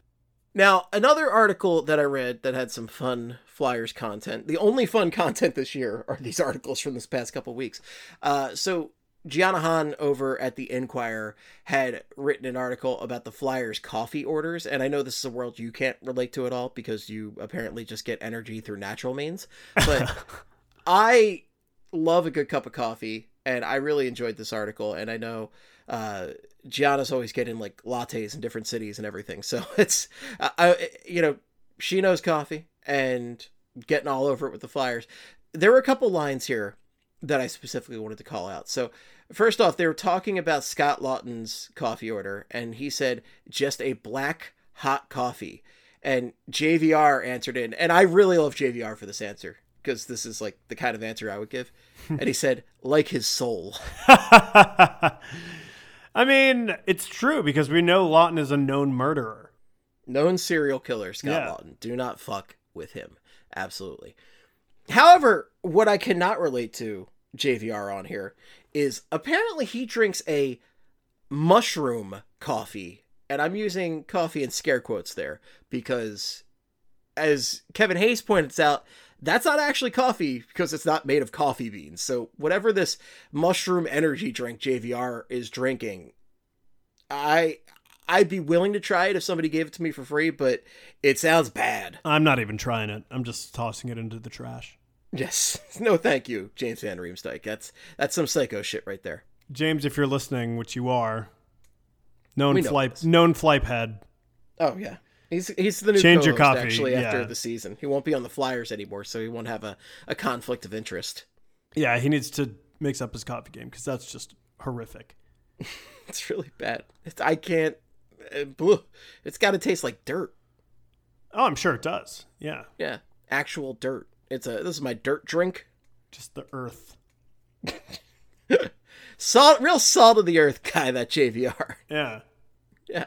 Now, another article that I read that had some fun Flyers content, the only fun content this year are these articles from this past couple of weeks. So Gianna Hahn over at the Enquirer had written an article about the Flyers' coffee orders, and I know this is a world you can't relate to at all because you apparently just get energy through natural means, but I love a good cup of coffee, and I really enjoyed this article, and I know Gianna's always getting, like, lattes in different cities and everything, so it's, you know, she knows coffee, and getting all over it with the Flyers. There were a couple lines here that I specifically wanted to call out. So first off, they were talking about Scott Lawton's coffee order, and he said, just a black hot coffee. And JVR answered in, and I really love JVR for this answer, because this is like the kind of answer I would give. And he said, like his soul. I mean, it's true, because we know Lawton is a known murderer. Known serial killer, Scott Lawton. Do not fuck with him. Absolutely. However, what I cannot relate to JVR on here is apparently he drinks a mushroom coffee, and I'm using coffee in scare quotes there because, as Kevin Hayes points out, that's not actually coffee because it's not made of coffee beans. So whatever this mushroom energy drink JVR is drinking, I'd be willing to try it if somebody gave it to me for free, but it sounds bad. I'm not even trying it. I'm just tossing it into the trash. Yes. No, thank you, James Van Riemsdyk. That's some psycho shit right there. James, if you're listening, which you are, known Flypehead. Oh, yeah. He's the new Change your copy. Actually, after the season. He won't be on the Flyers anymore, so he won't have a conflict of interest. Yeah, he needs to mix up his coffee game because that's just horrific. It's really bad. I can't. It's got to taste like dirt. Oh, I'm sure it does. Yeah. Yeah. Actual dirt. This is my dirt drink. Just the earth. Real salt of the earth guy, that JVR. Yeah. Yeah.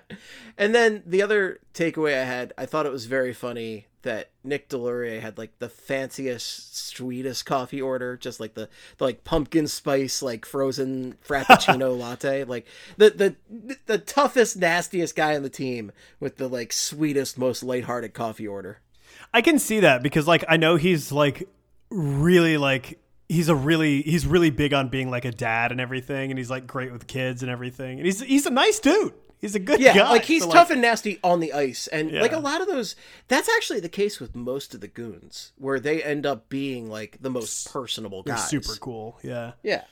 And then the other takeaway I had, I thought it was very funny that Nick Deslauriers had like the fanciest, sweetest coffee order, just like the like pumpkin spice, like frozen frappuccino latte, like the toughest, nastiest guy on the team with the like sweetest, most lighthearted coffee order. I can see that because like, I know he's like really like, he's really big on being like a dad and everything. And he's like great with kids and everything. And he's a nice dude. He's a good guy. Yeah, like he's tough and nasty on the ice. And like a lot of those, that's actually the case with most of the goons where they end up being like the most personable guys. They're super cool. Yeah. Yeah.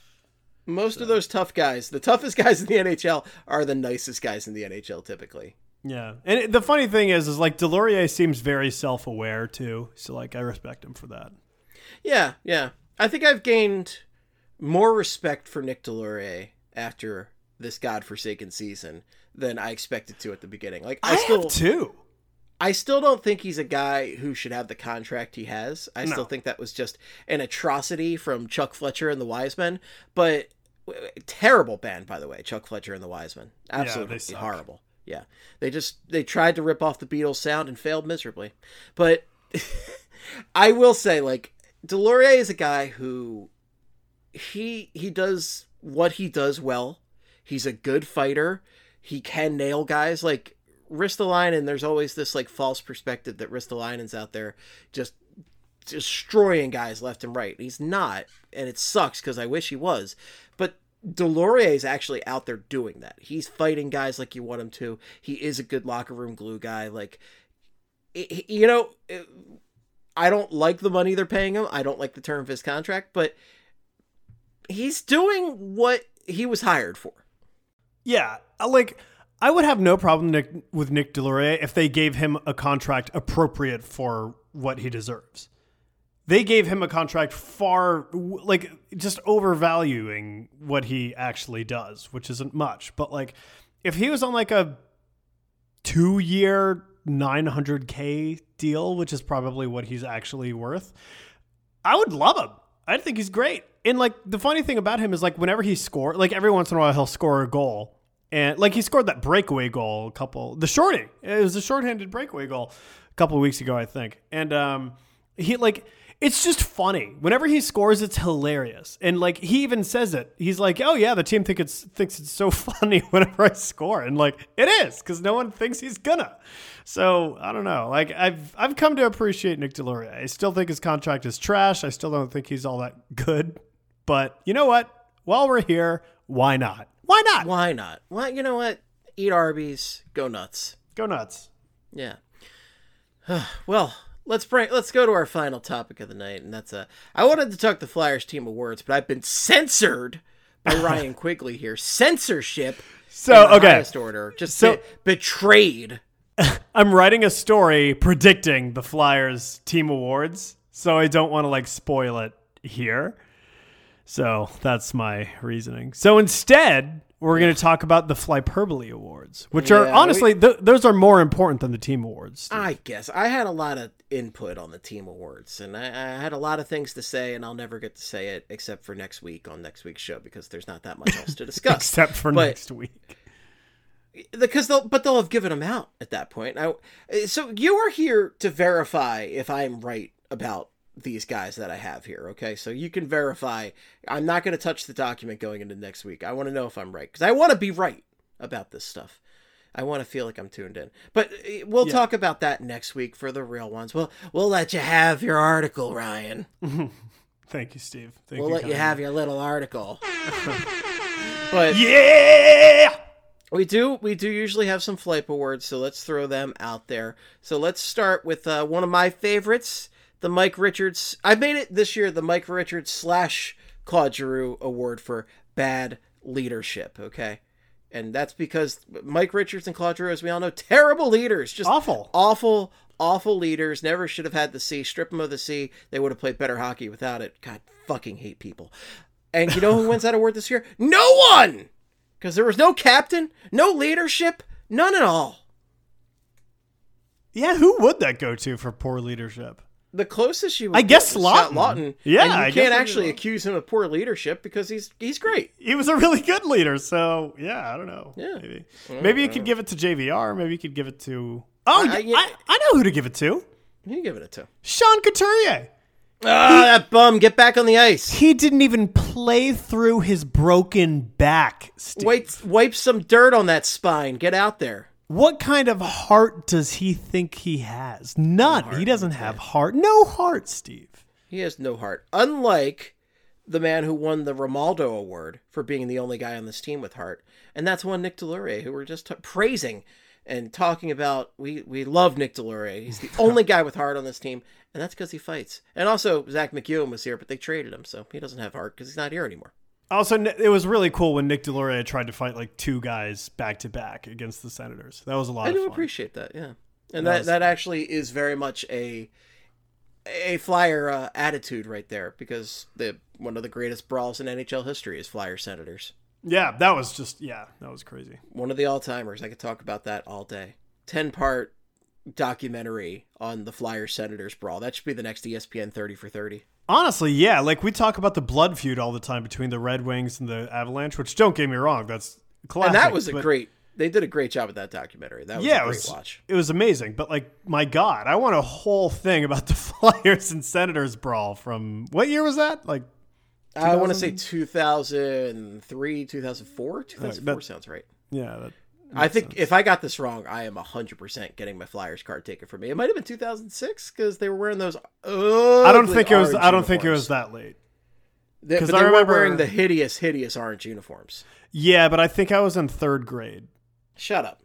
Most of those tough guys, the toughest guys in the NHL are the nicest guys in the NHL typically. Yeah. And the funny thing is like Deslauriers seems very self-aware too. So like I respect him for that. Yeah. Yeah. I think I've gained more respect for Nick Deslauriers after this godforsaken season than I expected to at the beginning. Like I still don't think he's a guy who should have the contract he has. I still think that was just an atrocity from Chuck Fletcher and the Wisemen, but terrible band, by the way, Chuck Fletcher and the Wisemen. Absolutely horrible. Yeah. They tried to rip off the Beatles sound and failed miserably, but I will say like Deslauriers is a guy who he does what he does well. He's a good fighter. He can nail guys like Ristolainen. There's always this like false perspective that Ristolainen's out there just destroying guys left and right. He's not, and it sucks because I wish he was. But Deslauriers is actually out there doing that. He's fighting guys like you want him to. He is a good locker room glue guy. Like, you know, I don't like the money they're paying him. I don't like the term of his contract, but he's doing what he was hired for. Yeah, like I would have no problem with Nick Deslauriers if they gave him a contract appropriate for what he deserves. They gave him a contract far, like, just overvaluing what he actually does, which isn't much. But, like, if he was on, like, a 2-year $900K deal, which is probably what he's actually worth, I would love him. I think he's great. And, like, the funny thing about him is, like, whenever he scores, like, every once in a while he'll score a goal. And, like, he scored that breakaway goal the shorty. It was a shorthanded breakaway goal a couple of weeks ago, I think. And he, like... It's just funny. Whenever he scores, it's hilarious. And like he even says it. He's like, "Oh yeah, the team thinks it's so funny whenever I score." And like it is, cuz no one thinks he's gonna. So, I don't know. Like I've come to appreciate Nick Deslauriers. I still think his contract is trash. I still don't think he's all that good. But, you know what? While we're here, why not? Why not? Why not? Well, you know what? Eat Arby's, go nuts. Go nuts. Yeah. Well, Let's go to our final topic of the night, and that's I wanted to talk the Flyers team awards, but I've been censored by Ryan Quigley here. Censorship. So in the highest order, just so betrayed. I'm writing a story predicting the Flyers team awards, so I don't want to like spoil it here. So that's my reasoning. So instead, we're going to talk about the Flyperbole Awards, which are honestly, those are more important than the team awards, Steve. I guess I had a lot of input on the team awards, and I had a lot of things to say, and I'll never get to say it except for next week on next week's show, because there's not that much else to discuss except for next week. Because they'll have given them out at that point. So you are here to verify if I'm right about these guys that I have here. Okay. So you can verify. I'm not going to touch the document going into next week. I want to know if I'm right, because I want to be right about this stuff. I want to feel like I'm tuned in, but we'll talk about that next week for the real ones. We'll let you have your article, Ryan. Thank you, Steve. We'll let you have your little article. But yeah, we do usually have some Flype awards. So let's throw them out there. So let's start with one of my favorites, the Mike Richards. I made it this year, the Mike Richards / Claude Giroux Award for bad leadership. Okay. And that's because Mike Richards and Claude Giroux, as we all know, terrible leaders, just awful leaders. Never should have had the C. Strip them of the C. They would have played better hockey without it. God, fucking hate people. And you know who wins that award this year? No one. Cause there was no captain, no leadership, none at all. Yeah. Who would that go to for poor leadership? The closest you would, I guess, Scott Lawton. Yeah, and you can't actually accuse him of poor leadership because he's great. He was a really good leader, so yeah, I don't know. Yeah, maybe you could give it to JVR. Maybe you could give it to. Oh, I know who to give it to. Who you giving it to? Sean Couturier. That bum! Get back on the ice. He didn't even play through his broken back. Steve. Wipe some dirt on that spine. Get out there. What kind of heart does he think he has? None. He doesn't have heart. No heart, Steve. He has no heart. Unlike the man who won the Romaldo Award for being the only guy on this team with heart. And that's one Nick Deslauriers, who we're just praising and talking about. We love Nick Deslauriers. He's the only guy with heart on this team. And that's because he fights. And also, Zach McEwen was here, but they traded him. So he doesn't have heart because he's not here anymore. Also, it was really cool when Nick Deslauriers tried to fight like two guys back to back against the Senators. That was a lot of fun. I do appreciate that, yeah. And that actually is very much a Flyer attitude right there, because one of the greatest brawls in NHL history is Flyer Senators. Yeah, that was that was crazy. One of the all-timers. I could talk about that all day. 10-part documentary on the Flyer Senators brawl. That should be the next ESPN 30 for 30. Honestly, yeah. Like, we talk about the blood feud all the time between the Red Wings and the Avalanche, which, don't get me wrong, that's classic. And that was they did a great job with that documentary. That was a great watch. It was amazing. But, like, my God, I want a whole thing about the Flyers and Senators brawl from, what year was that? Like, 2000? I want to say 2003, 2004. 2004 sounds right. Yeah. I think if I got this wrong, I am 100% getting my Flyers card taken from me. It might have been 2006 because they were wearing those. I don't think it was that late. Because I remember wearing the hideous orange uniforms. Yeah, but I think I was in third grade. Shut up.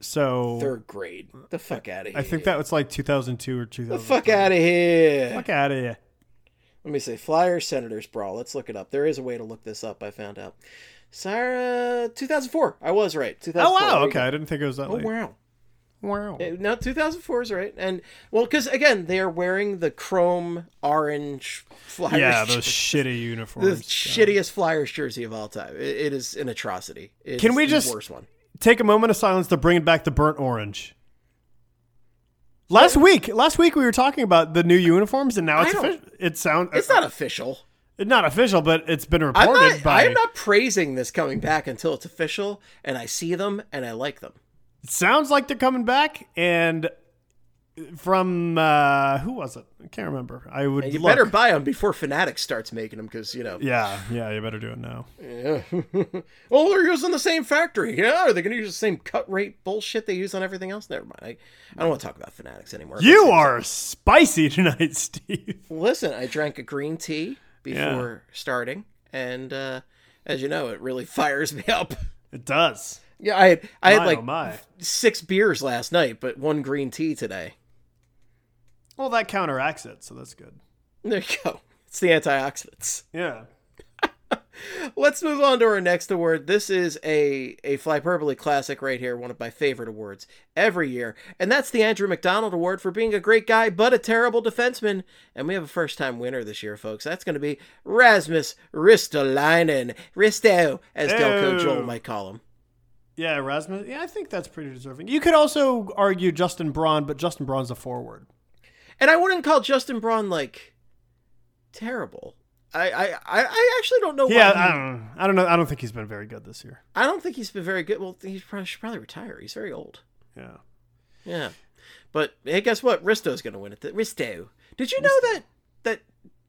So third grade. The fuck out of here. I think that was like 2002 or 2003. The fuck out of here. Fuck out of here. Let me say Flyers Senators brawl. Let's look it up. There is a way to look this up. I found out. Sarah, 2004. I was right. 2004. Oh, wow. Okay. I didn't think it was that late. Oh, wow. Wow. No, 2004 is right. And, well, because, again, they are wearing the chrome orange Flyers. Yeah, those shitty uniforms. The shittiest Flyers jersey of all time. It is an atrocity. It Can is we the just worst one. Take a moment of silence to bring back the burnt orange? Last week we were talking about the new uniforms, and now it's not official. It's not official, but it's been reported I am not praising this coming back until it's official, and I see them, and I like them. It sounds like they're coming back, and from who was it? I can't remember. Better buy them before Fanatics starts making them, because you know. Yeah, you better do it now. Yeah. Oh, they're using the same factory. Yeah, are they going to use the same cut rate bullshit they use on everything else? Never mind. I don't want to talk about Fanatics anymore. You are spicy tonight, Steve. Listen, I drank a green tea before starting, and as you know, it really fires me up. It does. Yeah, I had 6 beers last night, but 1 green tea today. Well, that counteracts it, so that's good. There you go. It's the antioxidants. Yeah. Let's move on to our next award. This is a Flyperbole classic right here, one of my favorite awards every year. And that's the Andrew McDonald Award for being a great guy, but a terrible defenseman. And we have a first-time winner this year, folks. That's going to be Rasmus Ristolainen. Risto, as Delco Joel might call him. Yeah, Rasmus. Yeah, I think that's pretty deserving. You could also argue Justin Braun, but Justin Braun's a forward. And I wouldn't call Justin Braun, terrible. I actually don't know why. Yeah, I don't know. I don't think he's been very good this year. I don't think he's been very good. Well, he should probably retire. He's very old. Yeah. Yeah. But, hey, guess what? Risto's going to win it. Risto. Did you know that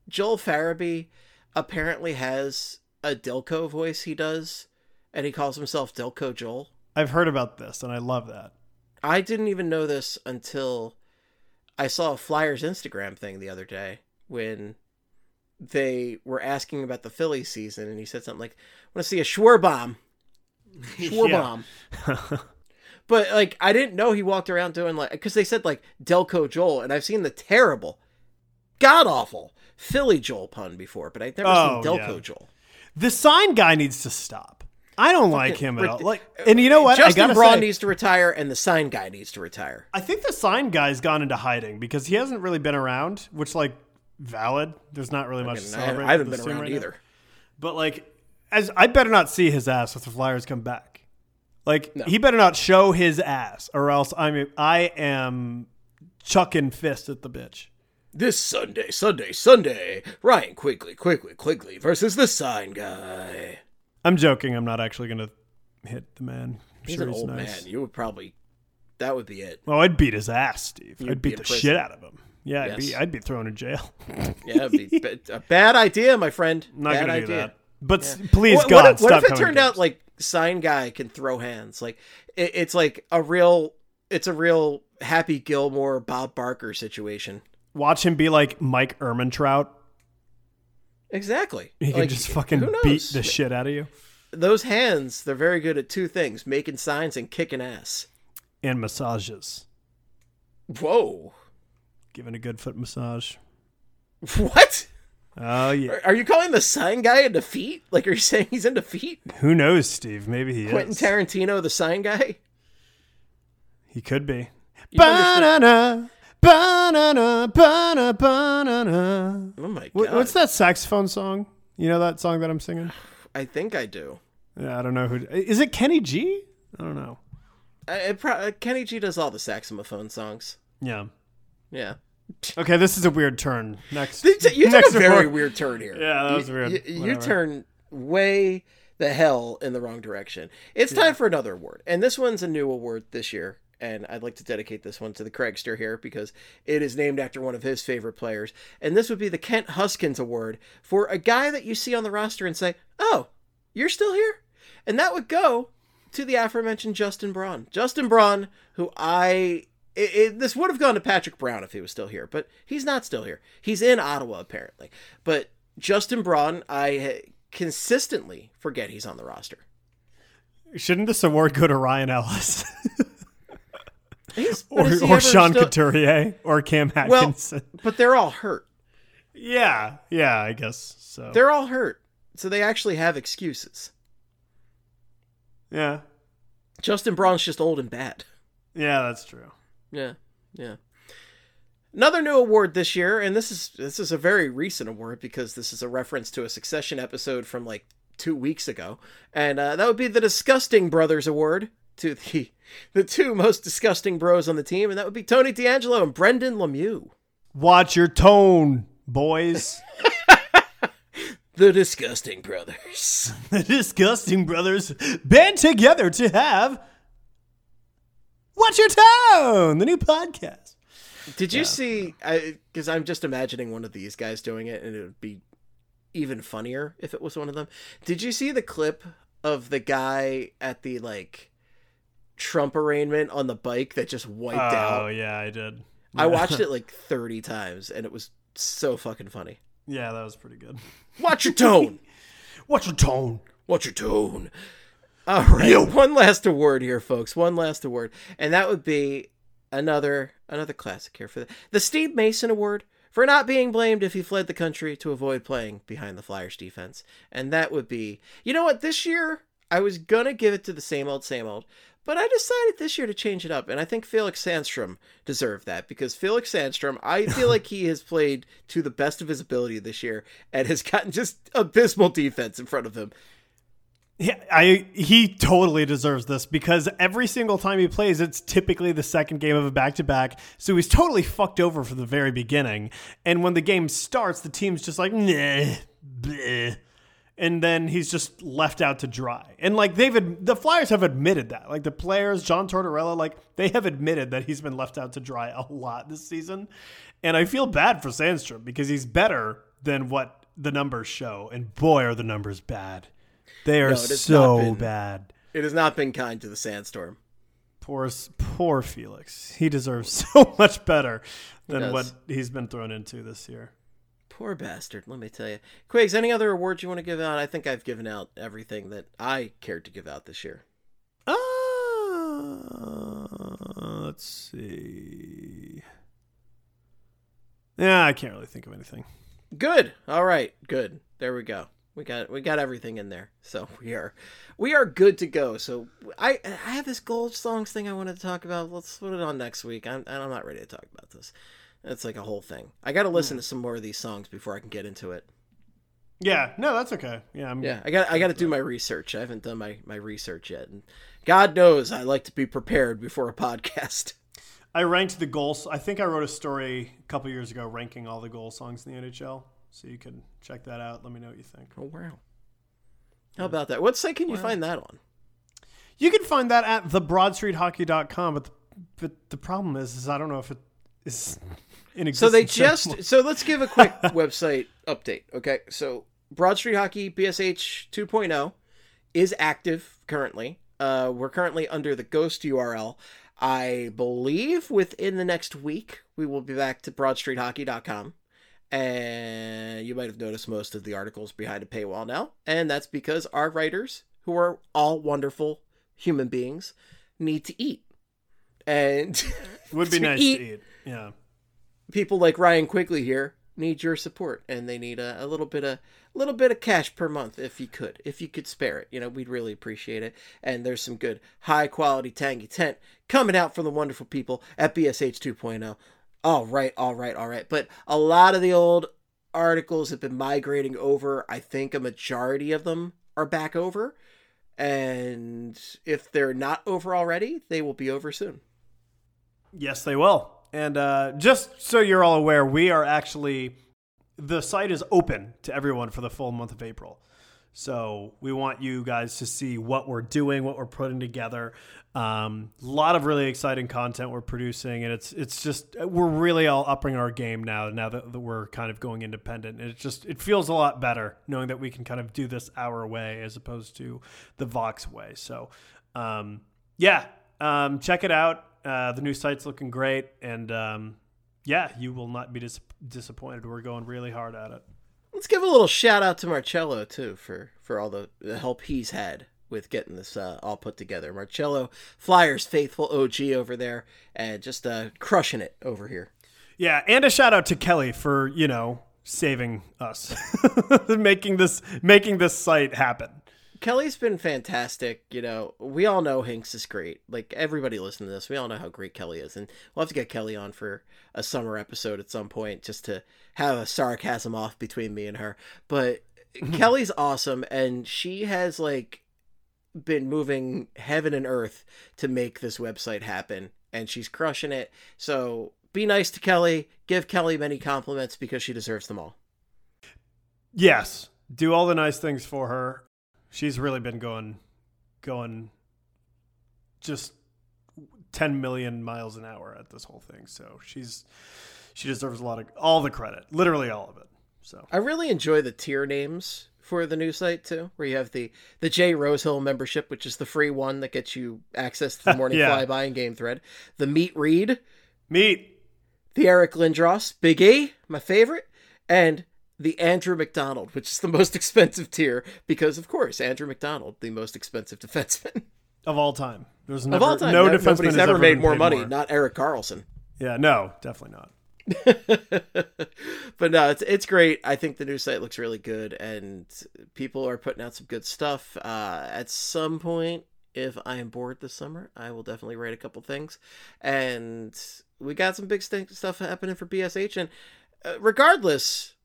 Joel Farabee apparently has a Delco voice he does? And he calls himself Delco Joel. I've heard about this, and I love that. I didn't even know this until I saw a Flyers Instagram thing the other day when they were asking about the Philly season, and he said something like, I want to see a Schwarbaum. Schwarbaum. Yeah. But, I didn't know he walked around doing, because they said, Delco Joel, and I've seen the terrible, god-awful Philly Joel pun before, but I've never seen Delco Joel. The sign guy needs to stop. I don't like him at all. And you know what? Justin Braun needs to retire, and the sign guy needs to retire. I think the sign guy's gone into hiding because he hasn't really been around, which, valid. There's not really much to celebrate. I haven't been around either. But, as I better not see his ass if the Flyers come back. He better not show his ass, or else I am chucking fist at the bitch. This Sunday, Ryan Quigley versus the sign guy. I'm joking. I'm not actually going to hit the man. He's an old man. You would probably... That would be it. Well, I'd beat his ass, Steve. I'd beat the shit out of him. Yeah, yes. I'd be thrown in jail. Yeah, it'd be a bad idea, my friend. Not going to do that. But please, God, stop. What if it turned out, sign guy can throw hands? It's a real Happy Gilmore, Bob Barker situation. Watch him be like Mike Ehrmantraut. Exactly. He can just fucking beat the shit out of you. Those hands, they're very good at two things, making signs and kicking ass. And massages. Whoa. Giving a good foot massage. What? Oh, yeah. Are you calling the sign guy into feet? Are you saying he's into feet? Who knows, Steve? Maybe he is. Quentin Tarantino, the sign guy? He could be. Banana! Banana, banana, banana. Oh my God. What's that saxophone song? You know that song that I'm singing? I think I do. Yeah, I don't know who. Is it Kenny G? I don't know. Kenny G does all the saxophone songs. Yeah. Yeah. Okay, this is a weird turn. Next. You took a very weird turn here. Yeah, that was weird. You turn way the hell in the wrong direction. It's time for another award. And this one's a new award this year. And I'd like to dedicate this one to the Craigster here because it is named after one of his favorite players. And this would be the Kent Huskins Award for a guy that you see on the roster and say, oh, you're still here? And that would go to the aforementioned Justin Braun. Justin Braun, who this would have gone to Patrick Brown if he was still here, but he's not still here. He's in Ottawa, apparently. But Justin Braun, I consistently forget he's on the roster. Shouldn't this award go to Ryan Ellis? Or Sean Couturier or Cam Atkinson. Well, but they're all hurt. Yeah, I guess so. They're all hurt, so they actually have excuses. Yeah. Justin Braun's just old and bad. Yeah, that's true. Yeah, yeah. Another new award this year, and this is a very recent award because this is a reference to a Succession episode from like 2 weeks ago, and that would be the Disgusting Brothers Award to the two most disgusting bros on the team, and that would be Tony D'Angelo and Brendan Lemieux. Watch your tone, boys. The Disgusting Brothers. The Disgusting Brothers band together to have Watch Your Tone, the new podcast. Did you see, because I'm just imagining one of these guys doing it, and it would be even funnier if it was one of them. Did you see the clip of the guy at the, like, Trump arraignment on the bike that just wiped out? Oh, yeah, I did. I watched it, like, 30 times, and it was so fucking funny. Yeah, that was pretty good. Watch your tone! Watch your tone! Watch your tone! All right, one last award here, folks. One last award, and that would be... Another classic here for the Steve Mason Award for not being blamed if he fled the country to avoid playing behind the Flyers defense. And that would be, you know what, this year I was going to give it to the same old, but I decided this year to change it up. And I think Felix Sandstrom deserved that because Felix Sandstrom, I feel like he has played to the best of his ability this year and has gotten just abysmal defense in front of him. Yeah, he totally deserves this because every single time he plays, it's typically the second game of a back-to-back, so he's totally fucked over from the very beginning. And when the game starts, the team's just like, nah, bleh. And then he's just left out to dry. And like the Flyers have admitted that. Like the players, John Tortorella, like they have admitted that he's been left out to dry a lot this season. And I feel bad for Sandstrom because he's better than what the numbers show. And boy, are the numbers bad. They are so bad. It has not been kind to the Sandstorm. Poor Felix. He deserves so much better than what he's been thrown into this year. Poor bastard, let me tell you. Quiggs, any other awards you want to give out? I think I've given out everything that I cared to give out this year. Let's see. Yeah, I can't really think of anything. Good. All right, good. There we go. We got everything in there, so we are good to go. So I have this Gold Songs thing I wanted to talk about. Let's put it on next week. I'm not ready to talk about this. It's like a whole thing. I got to listen to some more of these songs before I can get into it. Yeah, no, that's okay. Yeah, I got to do my research. I haven't done my research yet, and God knows I like to be prepared before a podcast. I ranked the goals. I think I wrote a story a couple years ago ranking all the goal songs in the NHL. So you can check that out. Let me know what you think. Oh, wow. How about that? What site can you find that on? You can find that at thebroadstreethockey.com. But the problem is I don't know if it is in existence. So let's give a quick website update. Okay. So Broad Street Hockey BSH 2.0 is active currently. We're currently under the ghost URL. I believe within the next week, we will be back to broadstreethockey.com. And you might have noticed most of the articles behind a paywall now. And that's because our writers, who are all wonderful human beings, need to eat. And would be nice to eat. Yeah. People like Ryan Quigley here need your support, and they need a little bit of cash per month if you could spare it. You know, we'd really appreciate it. And there's some good high quality tangy tent coming out from the wonderful people at BSH 2.0. All right. But a lot of the old articles have been migrating over. I think a majority of them are back over. And if they're not over already, they will be over soon. Yes, they will. And just so you're all aware, the site is open to everyone for the full month of April. So we want you guys to see what we're doing, what we're putting together. A lot of really exciting content we're producing. And it's just, we're really all upping our game now that we're kind of going independent. And it feels a lot better knowing that we can kind of do this our way as opposed to the Vox way. So, check it out. The new site's looking great. And, you will not be disappointed. We're going really hard at it. Let's give a little shout out to Marcello too for all the help he's had with getting this all put together. Marcello, Flyers faithful OG over there, and just crushing it over here. Yeah, and a shout out to Kelly for saving us, making this site happen. Kelly's been fantastic. You know, we all know Hinks is great. Like, everybody listening to this, we all know how great Kelly is. And we'll have to get Kelly on for a summer episode at some point just to have a sarcasm off between me and her. But Kelly's awesome, and she has, like, been moving heaven and earth to make this website happen, and she's crushing it. So be nice to Kelly. Give Kelly many compliments because she deserves them all. Yes. Do all the nice things for her. She's really been going just 10 million miles an hour at this whole thing. So she deserves all the credit, literally all of it. So I really enjoy the tier names for the new site too, where you have the Jay Rosehill membership, which is the free one that gets you access to the morning flyby and game thread. The Meat Read. Meat. The Eric Lindros. Big E, my favorite. And the Andrew McDonald, which is the most expensive tier, because, of course, Andrew McDonald, the most expensive defenseman of all time. There's never, of all time, no defenseman has ever made more money. Not Eric Carlson. Yeah, no, definitely not. But no, it's great. I think the new site looks really good, and people are putting out some good stuff. At some point, if I am bored this summer, I will definitely write a couple things. And we got some big stuff happening for BSH, and regardless,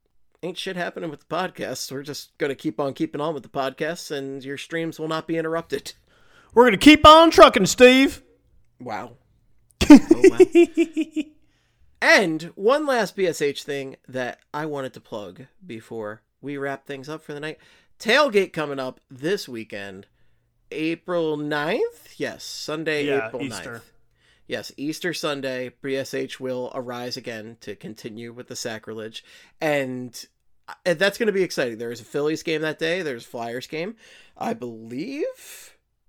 ain't shit happening with the podcast. We're just going to keep on keeping on with the podcast, and your streams will not be interrupted. We're going to keep on trucking, Steve. Wow. Oh, wow. And one last BSH thing that I wanted to plug before we wrap things up for the night. Tailgate coming up this weekend, April 9th? Yes, Sunday, April Easter. 9th. Yes, Easter Sunday, BSH will arise again to continue with the sacrilege. And that's going to be exciting. There is a Phillies game that day. There's a Flyers game. I believe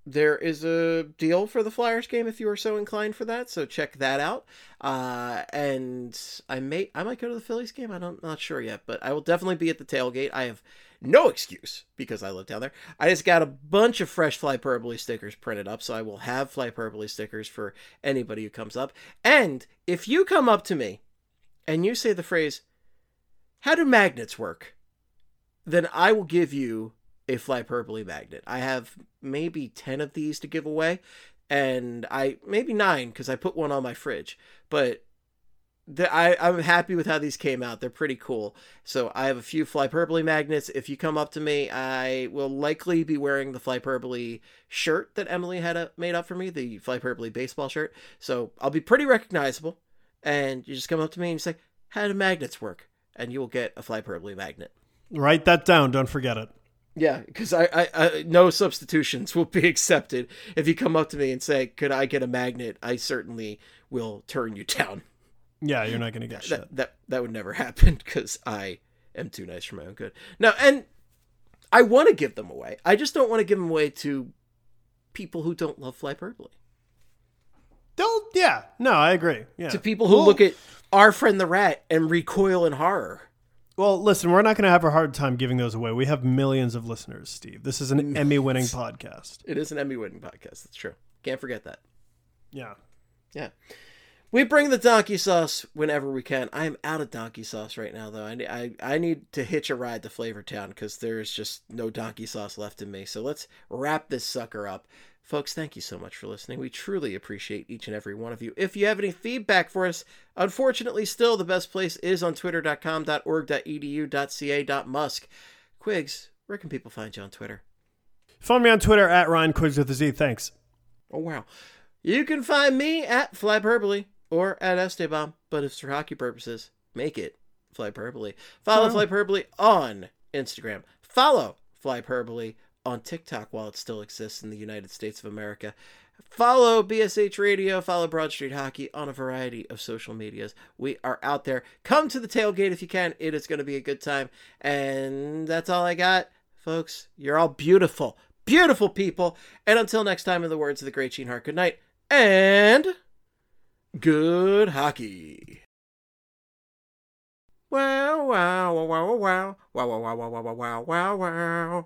there is a deal for the Flyers game if you are so inclined for that. So check that out. And I might go to the Phillies game. I'm not sure yet, but I will definitely be at the tailgate. I have no excuse because I live down there. I just got a bunch of fresh Flyperbole stickers printed up, so I will have Flyperbole stickers for anybody who comes up. And if you come up to me and you say the phrase, "How do magnets work?" then I will give you a Flyperbole magnet. I have maybe 10 of these to give away, and maybe 9 because I put one on my fridge, but I'm happy with how these came out. They're pretty cool. So I have a few Flyperbole magnets. If you come up to me, I will likely be wearing the Flyperbole shirt that Emily had made up for me, the Flyperbole baseball shirt. So I'll be pretty recognizable. And you just come up to me and you say, "How do magnets work?" And you will get a Flyperbole magnet. Write that down. Don't forget it. Yeah, because I no substitutions will be accepted. If you come up to me and say, "Could I get a magnet?" I certainly will turn you down. Yeah, you're not going to get shit. That would never happen because I am too nice for my own good. No, and I want to give them away. I just don't want to give them away to people who don't love Flyperbole. Yeah, no, I agree. Yeah. To people who look at our friend the rat and recoil in horror. Well, listen, we're not going to have a hard time giving those away. We have millions of listeners, Steve. This is an Emmy-winning podcast. It is an Emmy-winning podcast. That's true. Can't forget that. Yeah. Yeah. We bring the donkey sauce whenever we can. I am out of donkey sauce right now, though. I need to hitch a ride to Flavortown because there's just no donkey sauce left in me. So let's wrap this sucker up. Folks, thank you so much for listening. We truly appreciate each and every one of you. If you have any feedback for us, unfortunately, still the best place is on twitter.com.org.edu.ca.musk. Quigs, where can people find you on Twitter? Find me on Twitter at RyanQuigs with a Z. Thanks. Oh, wow. You can find me at Flyperbole or at Esteban, but if it's for hockey purposes, make it Flyperbole. Follow Flyperbole on Instagram. Follow Flyperbole on TikTok while it still exists in the United States of America. Follow BSH Radio, follow Broad Street Hockey on a variety of social medias. We are out there. Come to the tailgate if you can. It is going to be a good time. And that's all I got. Folks, you're all beautiful, beautiful people. And until next time, in the words of the great Gene Hart, good night and good hockey. Wow, wow, wow, wow, wow, wow, wow, wow, wow, wow, wow, wow.